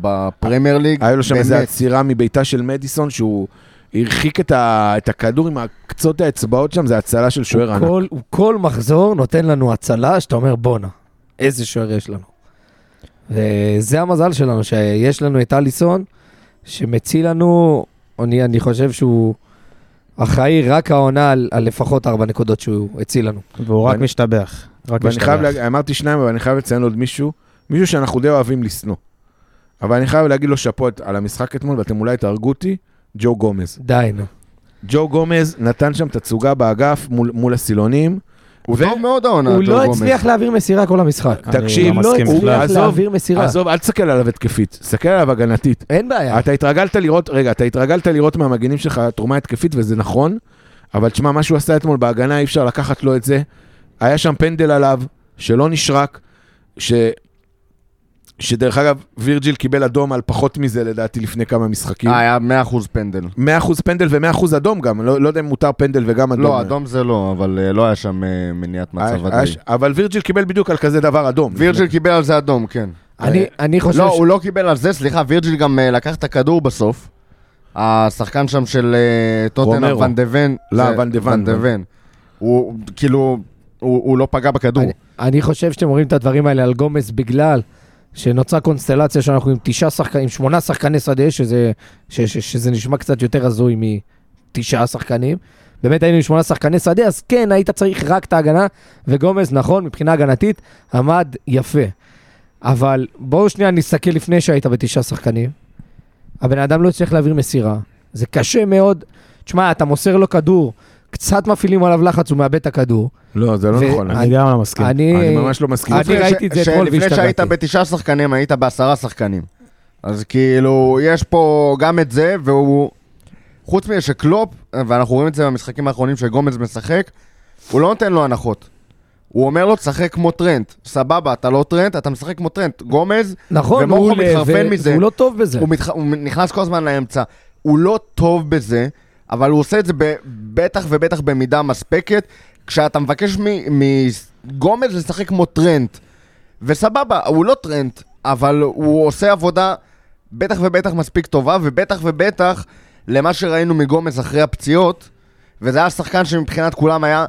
בפרמייר ליג. היה לו שם איזו עצירה מביתה של מדיסון, שהוא הרחיק את הכדור עם הקצות האצבעות שם, זה הצלה של שוער ענק. הוא כל מחזור נותן לנו הצלה, שאתה אומר בונה, איזה שוער יש לנו. וזה המזל שלנו, שיש לנו את אליסון, שמציל לנו, אני, אני חושב שהוא אחראי רק העונה על, על לפחות ארבע נקודות שהוא הציל לנו. והוא רק משתבח. רק משתבח. לה, אמרתי שניים, אבל אני חייב לציין עוד מישהו, מישהו שאנחנו די אוהבים לסנוע. אבל אני חייב להגיד לו שפות על המשחק אתמול, ואתם אולי תהרגו אותי, ג'ו גומז. דיינו. ג'ו גומז נתן שם תצוגה באגף מול, מול הסילונים, הוא טוב מאוד העונה. הוא לא הצליח להעביר מסירה כל המשחק. תקשיב, הוא לא הצליח להעביר מסירה. עזוב, אל תסתכל עליו התקפית, תסתכל עליו הגנתית. אין בעיה. אתה התרגלת לראות, רגע, אתה התרגלת לראות מהמגנים שלך תרומה התקפית, וזה נכון, אבל תשמע, מה שהוא עשה אתמול בהגנה, אי אפשר לקחת לו את זה. היה שם פנדל עליו, שלא נשרק, שדרך אגב, וירג'יל קיבל אדום על פחות מזה, לדעתי, לפני כמה משחקים. היה מאה אחוז פנדל. מאה אחוז פנדל ו-מאה אחוז אדום גם. לא יודע אם מותר פנדל וגם אדום. לא, אדום זה לא, אבל לא היה שם מניעת מצב עדיין. אבל וירג'יל קיבל בדיוק על כזה דבר אדום. וירג'יל קיבל על זה אדום, כן. אני חושב... לא, הוא לא קיבל על זה, סליחה, וירג'יל גם לקח את הכדור בסוף. השחקן שם של טוטנהאם, ונדרבן. לא, ונדרבן. הוא כאילו, הוא לא פגע בכדור. אני חושב שאתם רואים את הדברים האלה על גומז בגלל שנוצרה קונסטלציה שאנחנו עם תשעה שחקנים, שמונה שחקני שדה, שזה, ש, ש, שזה נשמע קצת יותר הזוי מתשעה שחקנים. באמת היינו עם שמונה שחקני שדה, אז כן, היית צריך רק את ההגנה, וגומז, נכון, מבחינה הגנתית, עמד יפה. אבל בואו שנייה נסתכל לפני שהיית בתשעה שחקנים. הבן האדם לא צריך להעביר מסירה. זה קשה מאוד. תשמע, אתה מוסר לו כדור, קצת מפעילים עליו לחץ, הוא מאבד את הכדור. לא, זה לא נכון, אני גם לא מסכים. אני ממש לא מסכים. אני ראיתי את זה אתמול והשתגעתי. לפני שהיית בתשעה שחקנים, היית בעשרה שחקנים. אז כאילו, יש פה גם את זה, והוא... חוץ מזה שקלופ, ואנחנו רואים את זה במשחקים האחרונים שגומז משחק, הוא לא נותן לו הנחות. הוא אומר לו, תשחק כמו טרנט. סבבה, אתה לא טרנט, אתה משחק כמו טרנט. גומז, ומוחו מתחרפן מזה. הוא לא טוב בזה. הוא נכנס כל הזמן לאמצע. הוא לא טוב בזה, אבל הוא עושה את זה בטח ובטח במידה מספקת, כשאתה מבקש מגומז לשחק כמו טרנט, וסבבה, הוא לא טרנט, אבל הוא עושה עבודה בטח ובטח מספיק טובה, ובטח ובטח למה שראינו מגומז אחרי הפציעות, וזה היה שחקן שמבחינת כולם היה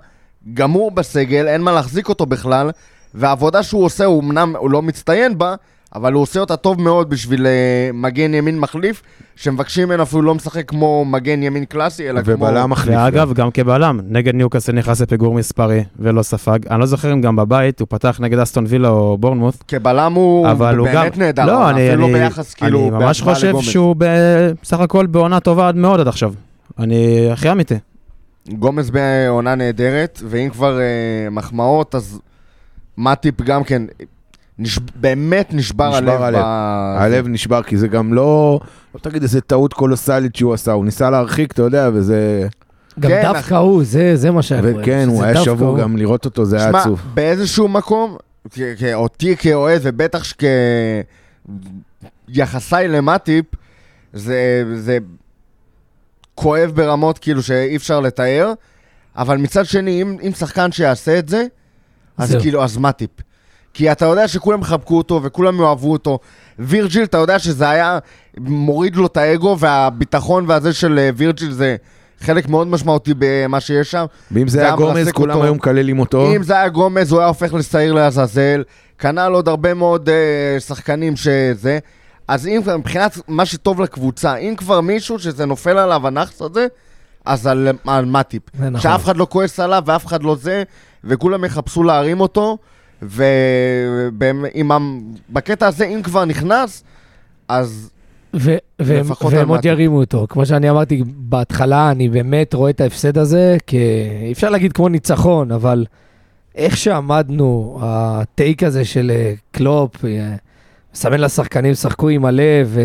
גמור בסגל, אין מה להחזיק אותו בכלל, והעבודה שהוא עושה, הוא אמנם לא מצטיין בה, אבל הוא עושה אותה טוב מאוד בשביל מגן ימין מחליף, שמבקשים ממנו אפילו לא משחק כמו מגן ימין קלאסי, אלא כמו... ובעלה מחליף. ואגב, גם כבעלם, נגד ניוקאסל נכנס לפיגור מספרי, ולא ספג. אני לא זוכר אם גם בבית, הוא פתח נגד אסטון וילה או בורנמות'. כבעלם הוא באמת נהדר, לא, אפילו ביחס כאילו... אני ממש חושב שהוא בסך הכל בעונה טובה עד מאוד עד עכשיו. אני הכי אמיתי. גומז בעונה נהדרת, ואם כבר מחמאות, אז מטיפ גם כן... נש... באמת נשבר, נשבר הלב. הלב. ב... הלב נשבר, כי זה גם לא... לא תגיד, זה טעות קולוסלית שהוא עשה, הוא ניסה להרחיק, אתה יודע, וזה... גם כן, דווקא אנחנו... הוא, זה, זה מה שהיה קורה. וכן, הוא היה שבוע הוא... גם לראות אותו, זה שמה, היה עצוב. באיזשהו מקום, כ- כ- אותי כאוהד, ובטח שכיחסיי למטיפ, זה, זה כואב ברמות כאילו שאי אפשר לתאר, אבל מצד שני, אם, אם שחקן שיעשה את זה, אז זהו. כאילו, אז מטיפ. כי אתה יודע שכולם חבקו אותו וכולם יאהבו אותו. וירג'יל, אתה יודע שזה היה מוריד לו את האגו, והביטחון והזה של וירג'יל זה חלק מאוד משמעותי במה שיש שם. ואם זה היה גומז, כולם היום כללים אותו. אם זה היה גומז, הוא היה הופך לשעיר לעזאזל. כנ"ל עוד הרבה מאוד uh, שחקנים שזה. אז אם מבחינת מה שטוב לקבוצה, אם כבר מישהו שזה נופל עליו הנחס הזה, אז על, על מטיפ. נכון. שאף אחד לא כועס עליו ואף אחד לא זה, וכולם יחפשו להרים אותו. ובקטע הזה אם כבר נכנס אז לפחות והם עוד ירימו אותו. כמו שאני אמרתי בהתחלה, אני באמת רואה את ההפסד הזה כאי אפשר להגיד כמו ניצחון, אבל איך שעמדנו, הטייק הזה של קלופ מסמן לשחקנים שחקו עם הלב,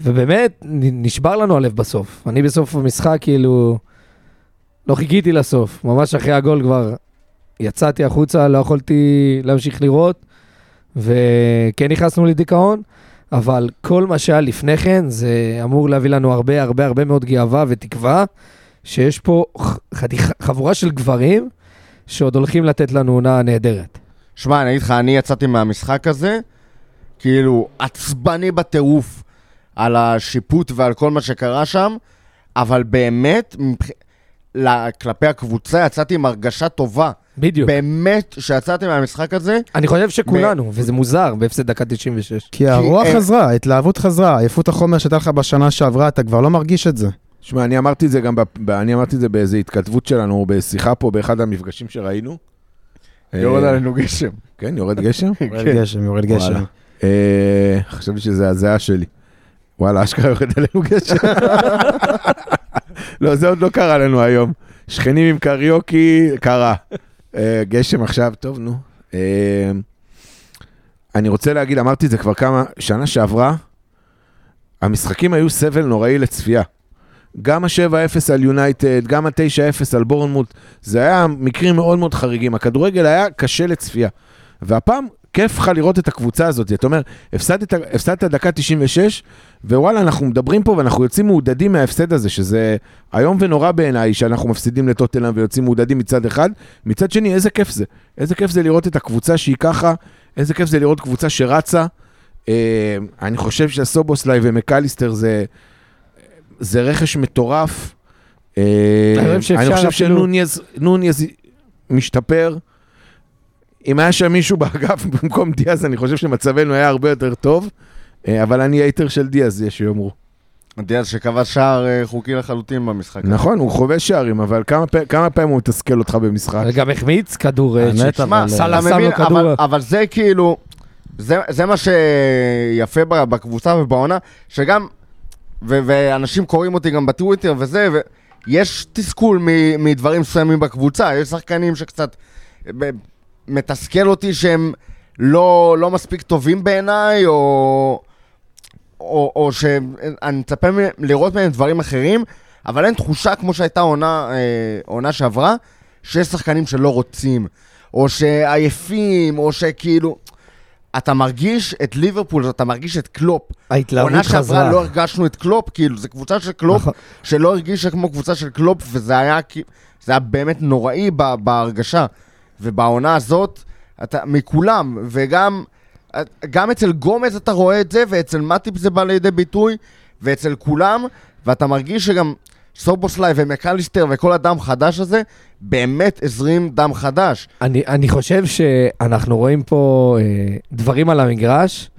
ובאמת נשבר לנו הלב בסוף. אני בסוף המשחק כאילו לא חיכיתי לסוף, ממש אחרי הגול כבר יצאתי החוצה, לא יכולתי להמשיך לראות, וכן נכנסנו לדיכאון, אבל כל מה שהיה לפני כן, זה אמור להביא לנו הרבה, הרבה, הרבה מאוד גאווה ותקווה, שיש פה חבורה של גברים, שעוד הולכים לתת לנו עונה נהדרת. שמע, אני אגיד לך, אני יצאתי מהמשחק הזה, כאילו עצבני בטירוף, על השיפוט ועל כל מה שקרה שם, אבל באמת, כלפי הקבוצה, יצאתי עם הרגשה טובה, בדיוק. באמת שיצאתם מהמשחק הזה. אני חושב שכולנו, ב... וזה מוזר, בהפסד דקה תשעים ושש. כי הרוח כי... חזרה, ההתלהבות חזרה, עייפות החומר שאתה לך בשנה שעברה, אתה כבר לא מרגיש את זה. שמע, אני אמרתי את זה גם, ב... אני אמרתי את זה באיזו התכתבות שלנו, בשיחה פה, באחד המפגשים שראינו. יורד עלינו גשם. כן, יורד גשם? יורד גשם, יורד גשם. חשבתי שזה הזעה שלי. וואלה, אשכרה יורד עלינו גשם. לא, זה עוד לא קרה לנו היום. שכנים עם קריוקי, קרה. גשם עכשיו, טוב, נו. אני רוצה להגיד, אמרתי את זה כבר כמה, שנה שעברה, המשחקים היו סבל נוראי לצפייה. גם ה-שבע אפס על יונייטד, גם ה-תשע אפס על בורנמות', זה היה מקרים מאוד מאוד חריגים. הכדורגל היה קשה לצפייה. והפעם, כיף לך לראות את הקבוצה הזאת. זאת אומרת, הפסדת דקה תשעים ושש, ווואלה, אנחנו מדברים פה, ואנחנו יוצאים מעודדים מההפסד הזה, שזה היום ונורא בעיניי, שאנחנו מפסידים לטוטנהאם, ויוצאים מעודדים מצד אחד, מצד שני, איזה כיף זה. איזה כיף זה לראות את הקבוצה שהיא ככה, איזה כיף זה לראות קבוצה שרצה. אה, אני חושב שהסובוסלאי ומקליסטר זה, זה רכש מטורף. אה, אני חושב שנוניז, נוניז משתפר. אם היה שם מישהו באגף במקום דיאז, אני חושב שמצבנו היה הרבה יותר טוב, אבל אני היתר של דיאז, יש שיאמרו. דיאז שקבע שער חוקי לחלוטין במשחק. נכון, הוא חווה שערים, אבל כמה פעמים הוא מתסכל אותך במשחק? גם החמיץ כדור. אבל זה כאילו, זה מה שיפה בקבוצה ובעונה, שגם, ואנשים קוראים אותי גם בטוויטר וזה, יש תסכול מדברים מסוימים בקבוצה, יש שחקנים שקצת... מתסכל אותי שהם לא, לא מספיק טובים בעיניי, או, או, או שאני מצפה לראות מהם דברים אחרים, אבל אין תחושה כמו שהייתה עונה, אה, עונה שעברה, שיש שחקנים שלא רוצים, או שעייפים, או שכאילו... אתה מרגיש את ליברפול, אתה מרגיש את קלופ. עונה שעברה לא הרגשנו את קלופ, כאילו, זה קבוצה של קלופ, שלא הרגישה כמו קבוצה של קלופ, וזה היה, זה היה באמת נוראי בה, בהרגשה. ובעונה הזאת, אתה, מכולם, וגם גם אצל גומז אתה רואה את זה, ואצל מטיפ זה בא לידי ביטוי, ואצל כולם, ואתה מרגיש שגם סובוסלאי ומקליסטר וכל הדם חדש הזה, באמת עזרים דם חדש. אני, אני חושב שאנחנו רואים פה אה, דברים על המגרש,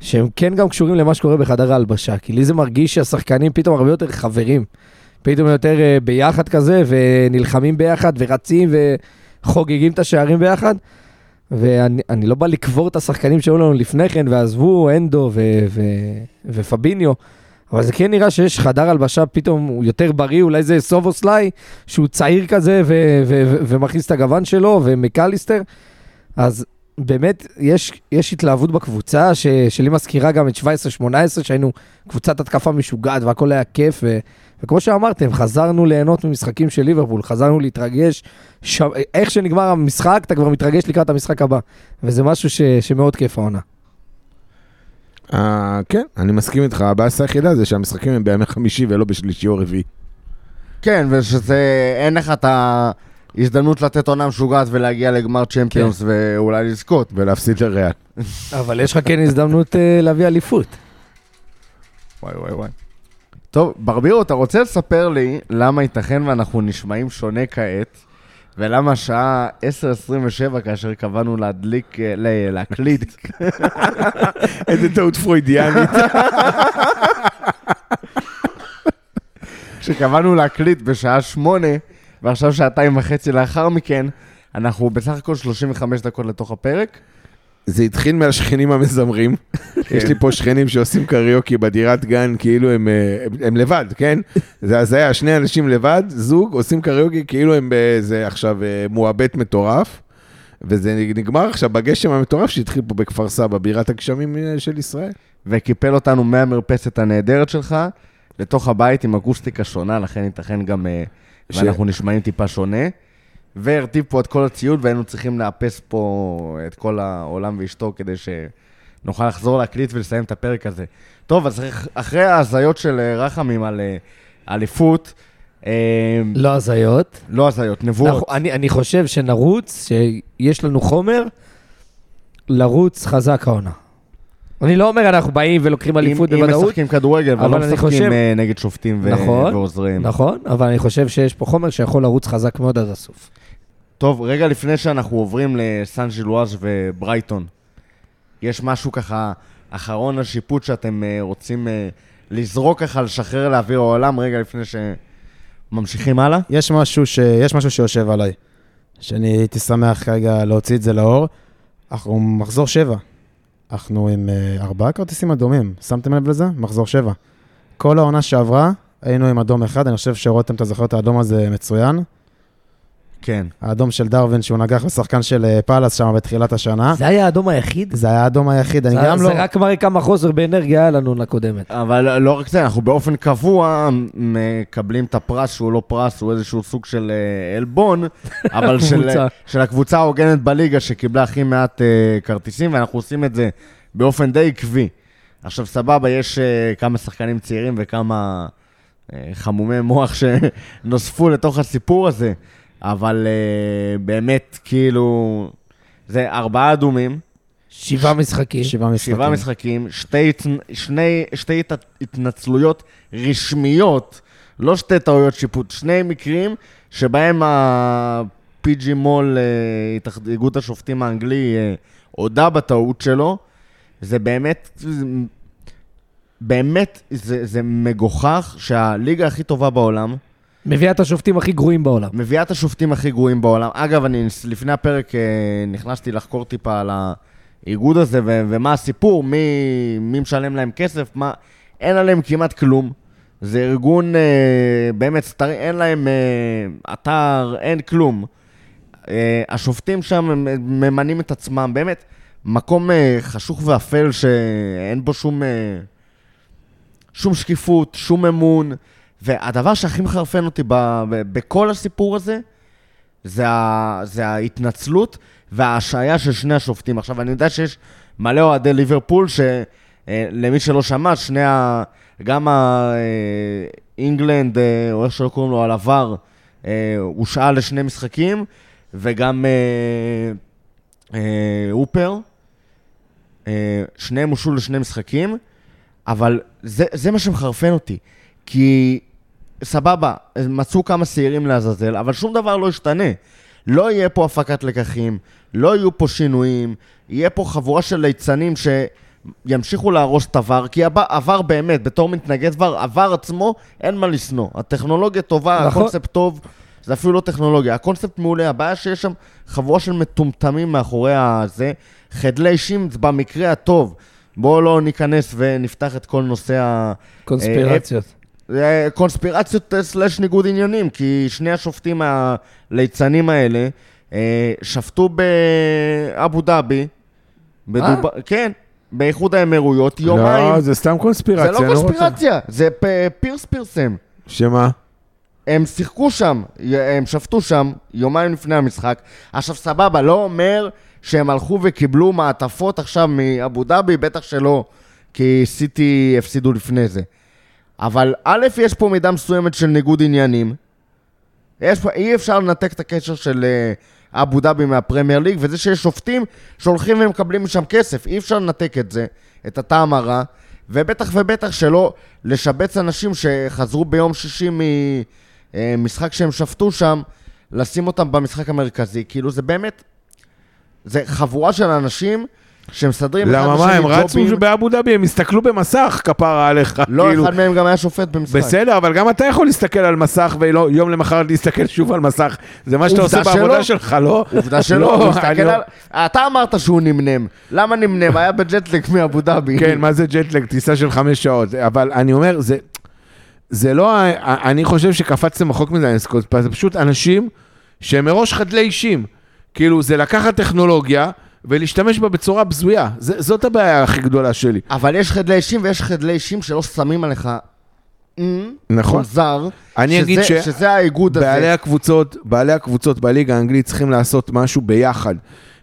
שהם כן גם קשורים למה שקורה בחדר ההלבשה, כי לי זה מרגיש שהשחקנים פתאום הרבה יותר חברים, פתאום יותר אה, ביחד כזה, ונלחמים ביחד, ורצים וחוגגים את השערים ביחד, ואני אני לא בא לקבור את השחקנים שהיו לנו לפני כן, ועזבו אנדו ו, ו, ופביניו, אבל זה כן נראה שיש חדר הלבשה פתאום הוא יותר בריא, אולי זה סובוסלאי, שהוא צעיר כזה ו- ו- ו- ומכניס את הגוון שלו, ומקליסטר, אז באמת יש, יש התלהבות בקבוצה, ש- שלי מזכירה גם את שבע עשרה שמונה עשרה, שהיינו קבוצת התקפה משוגעת, והכל היה כיף, ו- וכמו שאמרתם, חזרנו ליהנות ממשחקים של ליברפול, חזרנו להתרגש, ש- איך שנגמר המשחק, אתה כבר מתרגש לקראת המשחק הבא, וזה משהו ש- שמאוד כיף העונה. Uh, כן, אני מסכים איתך, הבאסה היחידה זה שהמשחקים הם בימי חמישי ולא בשלישי או רביעי. כן, ושזה אין לך את ההזדמנות לתת עונה משוגעת ולהגיע לגמר צ'מפיונס, כן. ואולי לזכות ולהפסיד לריאל. אבל יש לך כן הזדמנות uh, להביא אליפות. וואי וואי וואי. טוב, ברבירו, אתה רוצה לספר לי למה ייתכן ואנחנו נשמעים שונה כעת, ולמה השעה עשר עשרים ושבע כאשר קבענו להדליק, להקליט. איזה טעות פרוידיאנית. כשקבענו להקליט בשעה שמונה, ועכשיו שעתיים וחצי לאחר מכן, אנחנו בסך הכל שלושים וחמש דקות לתוך הפרק. זה התחיל מהשכנים המזמרים. יש לי פה שכנים שעושים קריוקי בדירת גן, כאילו הם, הם לבד, כן? אז היה שני אנשים לבד, זוג, עושים קריוקי, כאילו הם באיזה עכשיו מועבט מטורף, וזה נגמר עכשיו בגשם המטורף שהתחיל פה בכפר סבא, בירת הגשמים של ישראל. וקיפל אותנו מהמרפסת הנהדרת שלך, לתוך הבית עם אקוסטיקה שונה, לכן ייתכן גם, ש... ואנחנו נשמעים טיפה שונה. והרטיב פה את כל הציוד, והיינו צריכים לאפס פה את כל העולם ואשתו, כדי שנוכל לחזור להקליט ולסיים את הפרק הזה. טוב, אז אחרי ההזיות של רחמים על אליפות... לא הזיות. לא הזיות, נבואות. אני, אני חושב שנרוץ, שיש לנו חומר, לרוץ חזק העונה. אני לא אומר, אנחנו באים ולוקחים אליפות בוודאות. אם משחקים כדורגל, אבל לא משחקים נגד שופטים ועוזרים. נכון, אבל אני חושב שיש פה חומר שיכול לרוץ חזק מאוד עד הסוף. טוב, רגע לפני שאנחנו עוברים לסן ז'ילואז' וברייטון, יש משהו ככה, אחרון השיפוט שאתם רוצים לזרוק ככה, לשחרר לאוויר העולם, רגע לפני שממשיכים הלאה? יש משהו שיושב עליי, שאני הייתי שמח כרגע להוציא את זה לאור. אנחנו מחזור שבע. אנחנו עם ארבעה כרטיסים אדומים. שמתם לב לזה? מחזור שבע. כל העונה שעברה, היינו עם אדום אחד. אני חושב שרותם, אתה זוכר את האדום הזה מצוין. כן. האדום של דרווין, שהוא נגח לשחקן של פלס שם בתחילת השנה. זה היה האדום היחיד? זה היה האדום היחיד. זה, זה, זה לא... רק מראה כמה חוסר באנרגיה היה לנו לקודמת. אבל לא רק זה, אנחנו באופן קבוע מקבלים את הפרס, שהוא לא פרס, הוא איזשהו סוג של אלבון, אבל של, של הקבוצה ההוגנת בליגה שקיבלה הכי מעט uh, כרטיסים, ואנחנו עושים את זה באופן די עקבי. עכשיו סבבה, יש uh, כמה שחקנים צעירים וכמה uh, חמומי מוח שנוספו לתוך הסיפור הזה, אבל uh, באמת, כאילו, זה ארבעה אדומים. שבעה ש... משחקים. שבעה משחקים. שבעה משחקים, שתי, שני, שתי התנצלויות רשמיות, לא שתי טעויות שיפוט, שני מקרים שבהם ה-פי ג'י מול, uh, איגוד השופטים האנגלי, uh, הודה בטעות שלו. זה באמת, זה, באמת, זה, זה מגוחך שהליגה הכי טובה בעולם, מביאה את השופטים הכי גרועים בעולם. מביאה את השופטים הכי גרועים בעולם. אגב, אני לפני הפרק נכנסתי לחקור טיפה על האיגוד הזה, ו- ומה הסיפור, מי, מי משלם להם כסף, מה... אין עליהם כמעט כלום. זה ארגון, אה, באמת, סטרי, אין להם אה, אתר, אין כלום. אה, השופטים שם ממנים את עצמם, באמת, מקום אה, חשוך ואפל שאין בו שום, אה, שום שקיפות, שום אמון, והדבר שהכי מחרפן אותי ב- ב- בכל הסיפור הזה, זה, ה- זה ההתנצלות וההשעיה של שני השופטים. עכשיו, אני יודע שיש מלא אוהדי ליברפול, שלמי שלא שמע, שני ה... גם האינגלנד, או איך שלא קוראים לו, על עבר, הוא שאל לשני משחקים, וגם אופר, שניהם הושעו לשני משחקים, אבל זה, זה מה שמחרפן אותי. כי סבבה, מצאו כמה סעירים להזזל, אבל שום דבר לא ישתנה. לא יהיה פה הפקת לקחים, לא יהיו פה שינויים, יהיה פה חבורה של ליצנים שימשיכו להרוס את עבר, כי עבר באמת, בתור מתנגד דבר, עבר עצמו, אין מה לסנוע. הטכנולוגיה טובה, הקונספט טוב, זה אפילו לא טכנולוגיה. הקונספט מעולה, הבעיה שיש שם חבורה של מטומטמים מאחורי הזה, חדלי שימץ במקרה הטוב. בואו לא ניכנס ונפתח את כל נושא הקונספירציות. קונספירציות סלש ניגוד עניינים, כי שני השופטים הליצנים האלה שפטו באבו דאבי, כן, באיחוד האמירויות, יומיים. לא, זה סתם קונספירציה. זה לא קונספירציה, זה פירס פירסם. שמה? הם שיחקו שם, הם שפטו שם יומיים לפני המשחק. עכשיו סבבה, לא אומר שהם הלכו וקיבלו מעטפות עכשיו מאבו דאבי, בטח שלא, כי סיטי הפסידו לפני זה. אבל א', יש פה מידה מסוימת של ניגוד עניינים, יש פה, אי אפשר לנתק את הקשר של אבו דאבי מהפרמייר ליג, וזה שיש שופטים שהולכים ומקבלים משם כסף, אי אפשר לנתק את זה, את הטעם הרע, ובטח ובטח שלא לשבץ אנשים שחזרו ביום שישי ממשחק שהם שפטו שם, לשים אותם במשחק המרכזי, כאילו זה באמת, זה חבורה של אנשים שמסדרים... למה מה, הם רצו באבו דאבי, הם הסתכלו במסך, כפרה עליך. לא, אחד מהם גם היה שופט במשחק. בסדר, אבל גם אתה יכול להסתכל על מסך, ויום למחרת להסתכל שוב על מסך. זה מה שאתה עושה בעבודה שלך, לא? עובדה שלא. אתה אמרת שהוא נמנם. למה נמנם? היה בג'טלג מאבו דאבי. כן, מה זה ג'טלג? טיסה של חמש שעות. אבל אני אומר, זה לא... אני חושב שקפצתם רחוק מזה, זה פשוט אנשים שהם מראש חדלי אישים. כאילו, זה לקחת טכנולוגיה ולהשתמש בה בצורה בזויה. זה, זאת הבעיה הכי גדולה שלי. אבל יש חדלי אישים ויש חדלי אישים שלא שמים עליך. נכון. זר, אני אגיד ש... שזה האיגוד הזה. בעלי הקבוצות, בעלי הקבוצות בליגה האנגלית צריכים לעשות משהו ביחד.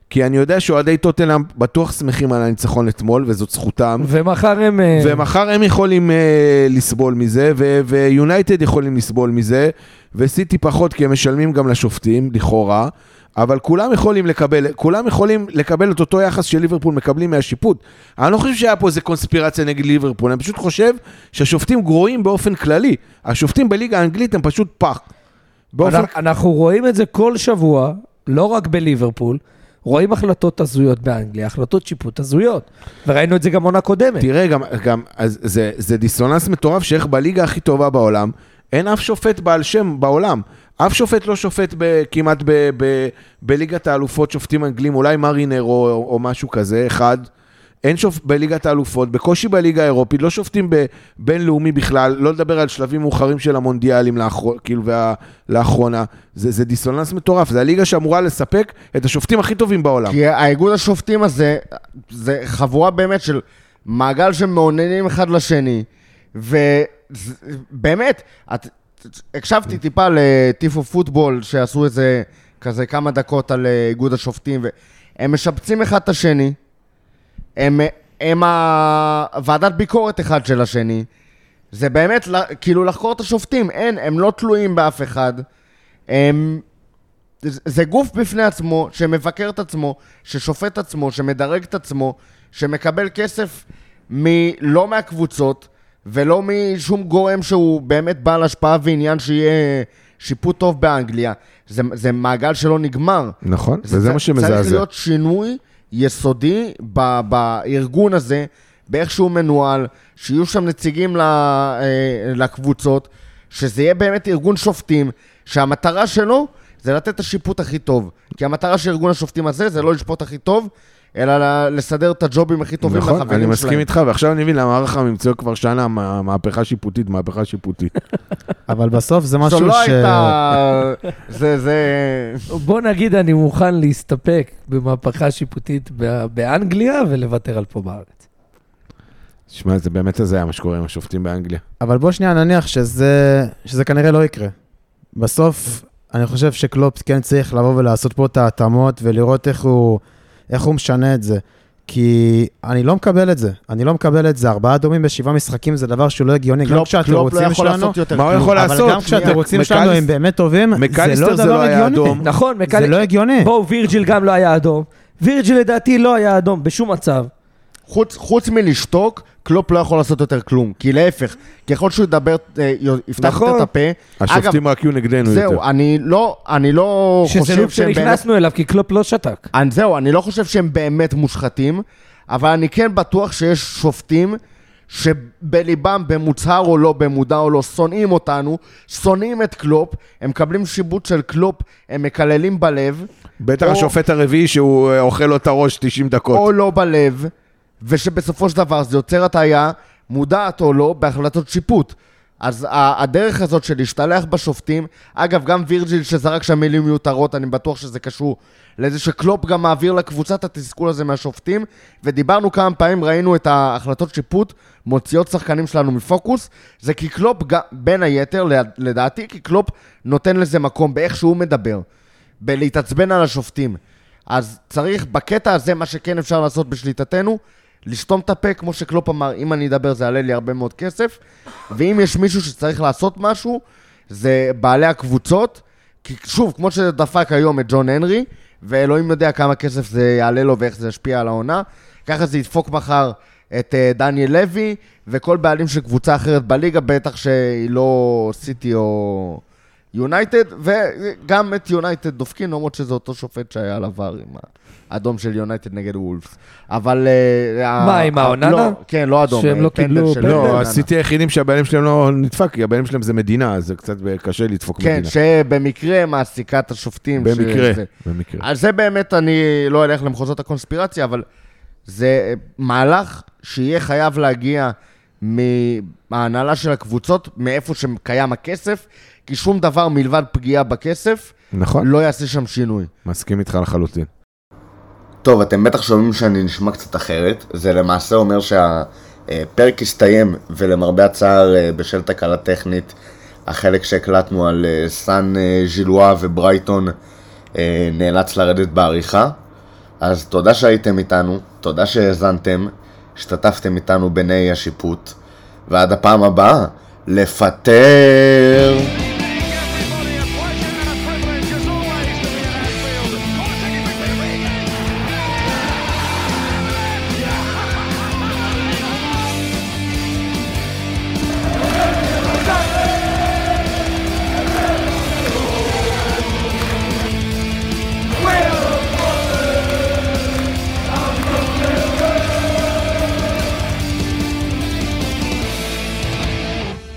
כי אני יודע שאוהדי טוטנהאם בטוח שמחים על הניצחון אתמול, וזאת זכותם. ומחר הם... ומחר הם יכולים לסבול מזה, ויונייטד יכולים לסבול מזה, וסיטי פחות, כי הם משלמים גם לשופטים, לכאורה. אבל כולם יכולים לקבל, כולם יכולים לקבל את אותו יחס של ליברפול מקבלים מהשיפוט. אני לא חושב שהיה פה איזה קונספירציה נגד ליברפול, אני פשוט חושב שהשופטים גרועים באופן כללי. השופטים בליגה האנגלית הם פשוט פח. באופן... אנחנו רואים את זה כל שבוע, לא רק בליברפול, רואים החלטות הזויות באנגליה, החלטות שיפוט הזויות, וראינו את זה גם עונה קודמת. תראה, גם, גם, אז זה, זה דיסוננס מטורף שאיך בליגה הכי טובה בעולם, אין אף שופט בעל שם בעולם, אף שופט לא שופט כמעט בליגת האלופות, שופטים אנגלים, אולי מרינר או משהו כזה, אחד, אין שופט בליגת האלופות, בקושי בליגה האירופית, לא שופטים בבינלאומי בכלל, לא לדבר על שלבים מאוחרים של המונדיאלים לאחרונה, זה דיסוננס מטורף, זה הליגה שאמורה לספק את השופטים הכי טובים בעולם. כי האיגוד השופטים הזה, זה חבורה באמת של מעגל שמעוננים אחד לשני, ובאמת, את... הקשבתי טיפה לטיפו פוטבול שעשו איזה כזה כמה דקות על איגוד השופטים, והם משבצים אחד את השני, הם, הם ועדת ביקורת אחד של השני, זה באמת כאילו לחקור את השופטים, אין, הם לא תלויים באף אחד, הם, זה גוף בפני עצמו שמבקר את עצמו, ששופט את עצמו, שמדרג את עצמו, שמקבל כסף מלא מהקבוצות, ולא משום גורם שהוא באמת בעל השפעה ועניין שיהיה שיפוט טוב באנגליה. זה, זה מעגל שלא נגמר. נכון, זה, וזה מה שמזעזע. צריך להיות שינוי יסודי ב, בארגון הזה, באיך שהוא מנוהל, שיהיו שם נציגים ל, לקבוצות, שזה יהיה באמת ארגון שופטים, שהמטרה שלו זה לתת את השיפוט הכי טוב. כי המטרה של ארגון השופטים הזה זה לא לשפוט הכי טוב, אלא לסדר את הג'ובים הכי טובים לחברים שלהם. נכון, אני מסכים איתך, ועכשיו אני מבין למה ערך הממצוא כבר שנה, מהפכה שיפוטית, מהפכה שיפוטית. אבל בסוף זה משהו ש... שלא הייתה... זה, זה... בוא נגיד, אני מוכן להסתפק במהפכה שיפוטית באנגליה, ולוותר על פה בארץ. תשמע, זה באמת הזה היה מה שקורה עם השופטים באנגליה. אבל בוא שנייה נניח שזה, שזה כנראה לא יקרה. בסוף, אני חושב שקלופ כן צריך לבוא ולעשות פה את ההתאמות, ולראות איך הוא... איך הוא משנה את זה? כי אני לא מקבל את זה. אני לא מקבל את זה. ארבעה אדומים בשבעה משחקים זה דבר שהוא לא הגיוני. גם כשהתירוצים שלנו, אבל גם כשהתירוצים שלנו הם באמת טובים, זה לא דבר הגיוני. נכון, זה לא הגיוני. בואו, וירג'יל גם לא היה אדום. וירג'יל לדעתי לא היה אדום בשום מצב. חוץ, חוץ מלשתוק, קלופ לא יכול לעשות יותר כלום, כי להפך, ככל שהוא ידבר, יפתח נכון. את הפה. השופטים רק יהיו נגדנו זהו, יותר. זהו, אני לא, אני לא חושב שהם באמת... שזה לוב שנכנסנו אליו, כי קלופ לא שתק. אני, זהו, אני לא חושב שהם באמת מושחתים, אבל אני כן בטוח שיש שופטים שבליבם, במוצהר או לא, במודע או לא, שונאים אותנו, שונאים את קלופ, הם מקבלים שיבוץ של קלופ, הם מקללים בלב. בטח או... השופט הרביעי שהוא אוכל לו את הראש תשעים דקות. או לא בלב. ושבסופו של דבר זה יוצר הטעיה, מודעת או לא, בהחלטות שיפוט. אז הדרך הזאת של להשתלח בשופטים, אגב, גם וירג'יל שזרק שם מילים מיותרות, אני בטוח שזה קשור לזה שקלופ גם מעביר לקבוצת התסכול הזה מהשופטים, ודיברנו כמה פעמים, ראינו את ההחלטות שיפוט, מוציאות שחקנים שלנו מפוקוס, זה כי קלופ, בין היתר, לדעתי, כי קלופ נותן לזה מקום באיך שהוא מדבר, בלהתעצבן על השופטים. אז צריך בקטע הזה, מה שכן אפשר לעשות בשליטתנו, לשתום את הפה, כמו שקלופ אמר, אם אני אדבר זה עלה לי הרבה מאוד כסף, ואם יש מישהו שצריך לעשות משהו, זה בעלי הקבוצות, כי שוב, כמו שדפק היום את ג'ון הנרי, ואלוהים יודע כמה כסף זה יעלה לו ואיך זה ישפיע על העונה, ככה זה ידפוק מחר את דניאל לוי, וכל בעלים של קבוצה אחרת בליגה, בטח שהיא לא סיטי או... יונייטד, וגם את יונייטד דופקין, למרות שזה אותו שופט שהיה על עבר עם האדום של יונייטד נגד וולפס. אבל... מה, עם האוננה? כן, לא אדום. שהם לא קיבלו... לא, עשיתי היחידים שהבעלים שלהם לא נדפק, כי הבעלים שלהם זה מדינה, זה קצת קשה לדפוק מדינה. כן, שבמקרה מעסיקה את השופטים. במקרה, במקרה. על זה באמת אני לא אלך למחוזות הקונספירציה, אבל זה מהלך שיהיה חייב להגיע מההנהלה של הקבוצות, מאיפה שקיים הכסף, כי שום דבר מלבד פגיעה בכסף, נכון. לא יעשה שם שינוי. מסכים איתך לחלוטין. טוב, אתם בטח שומעים שאני נשמע קצת אחרת, זה למעשה אומר שהפרק הסתיים, ולמרבה הצער בשל תקלה טכנית, החלק שהקלטנו על סן ז'ילואה וברייטון, נאלץ לרדת בעריכה, אז תודה שהייתם איתנו, תודה שהזנתם, השתתפתם איתנו בני השיפוט, ועד הפעם הבאה, לפטר...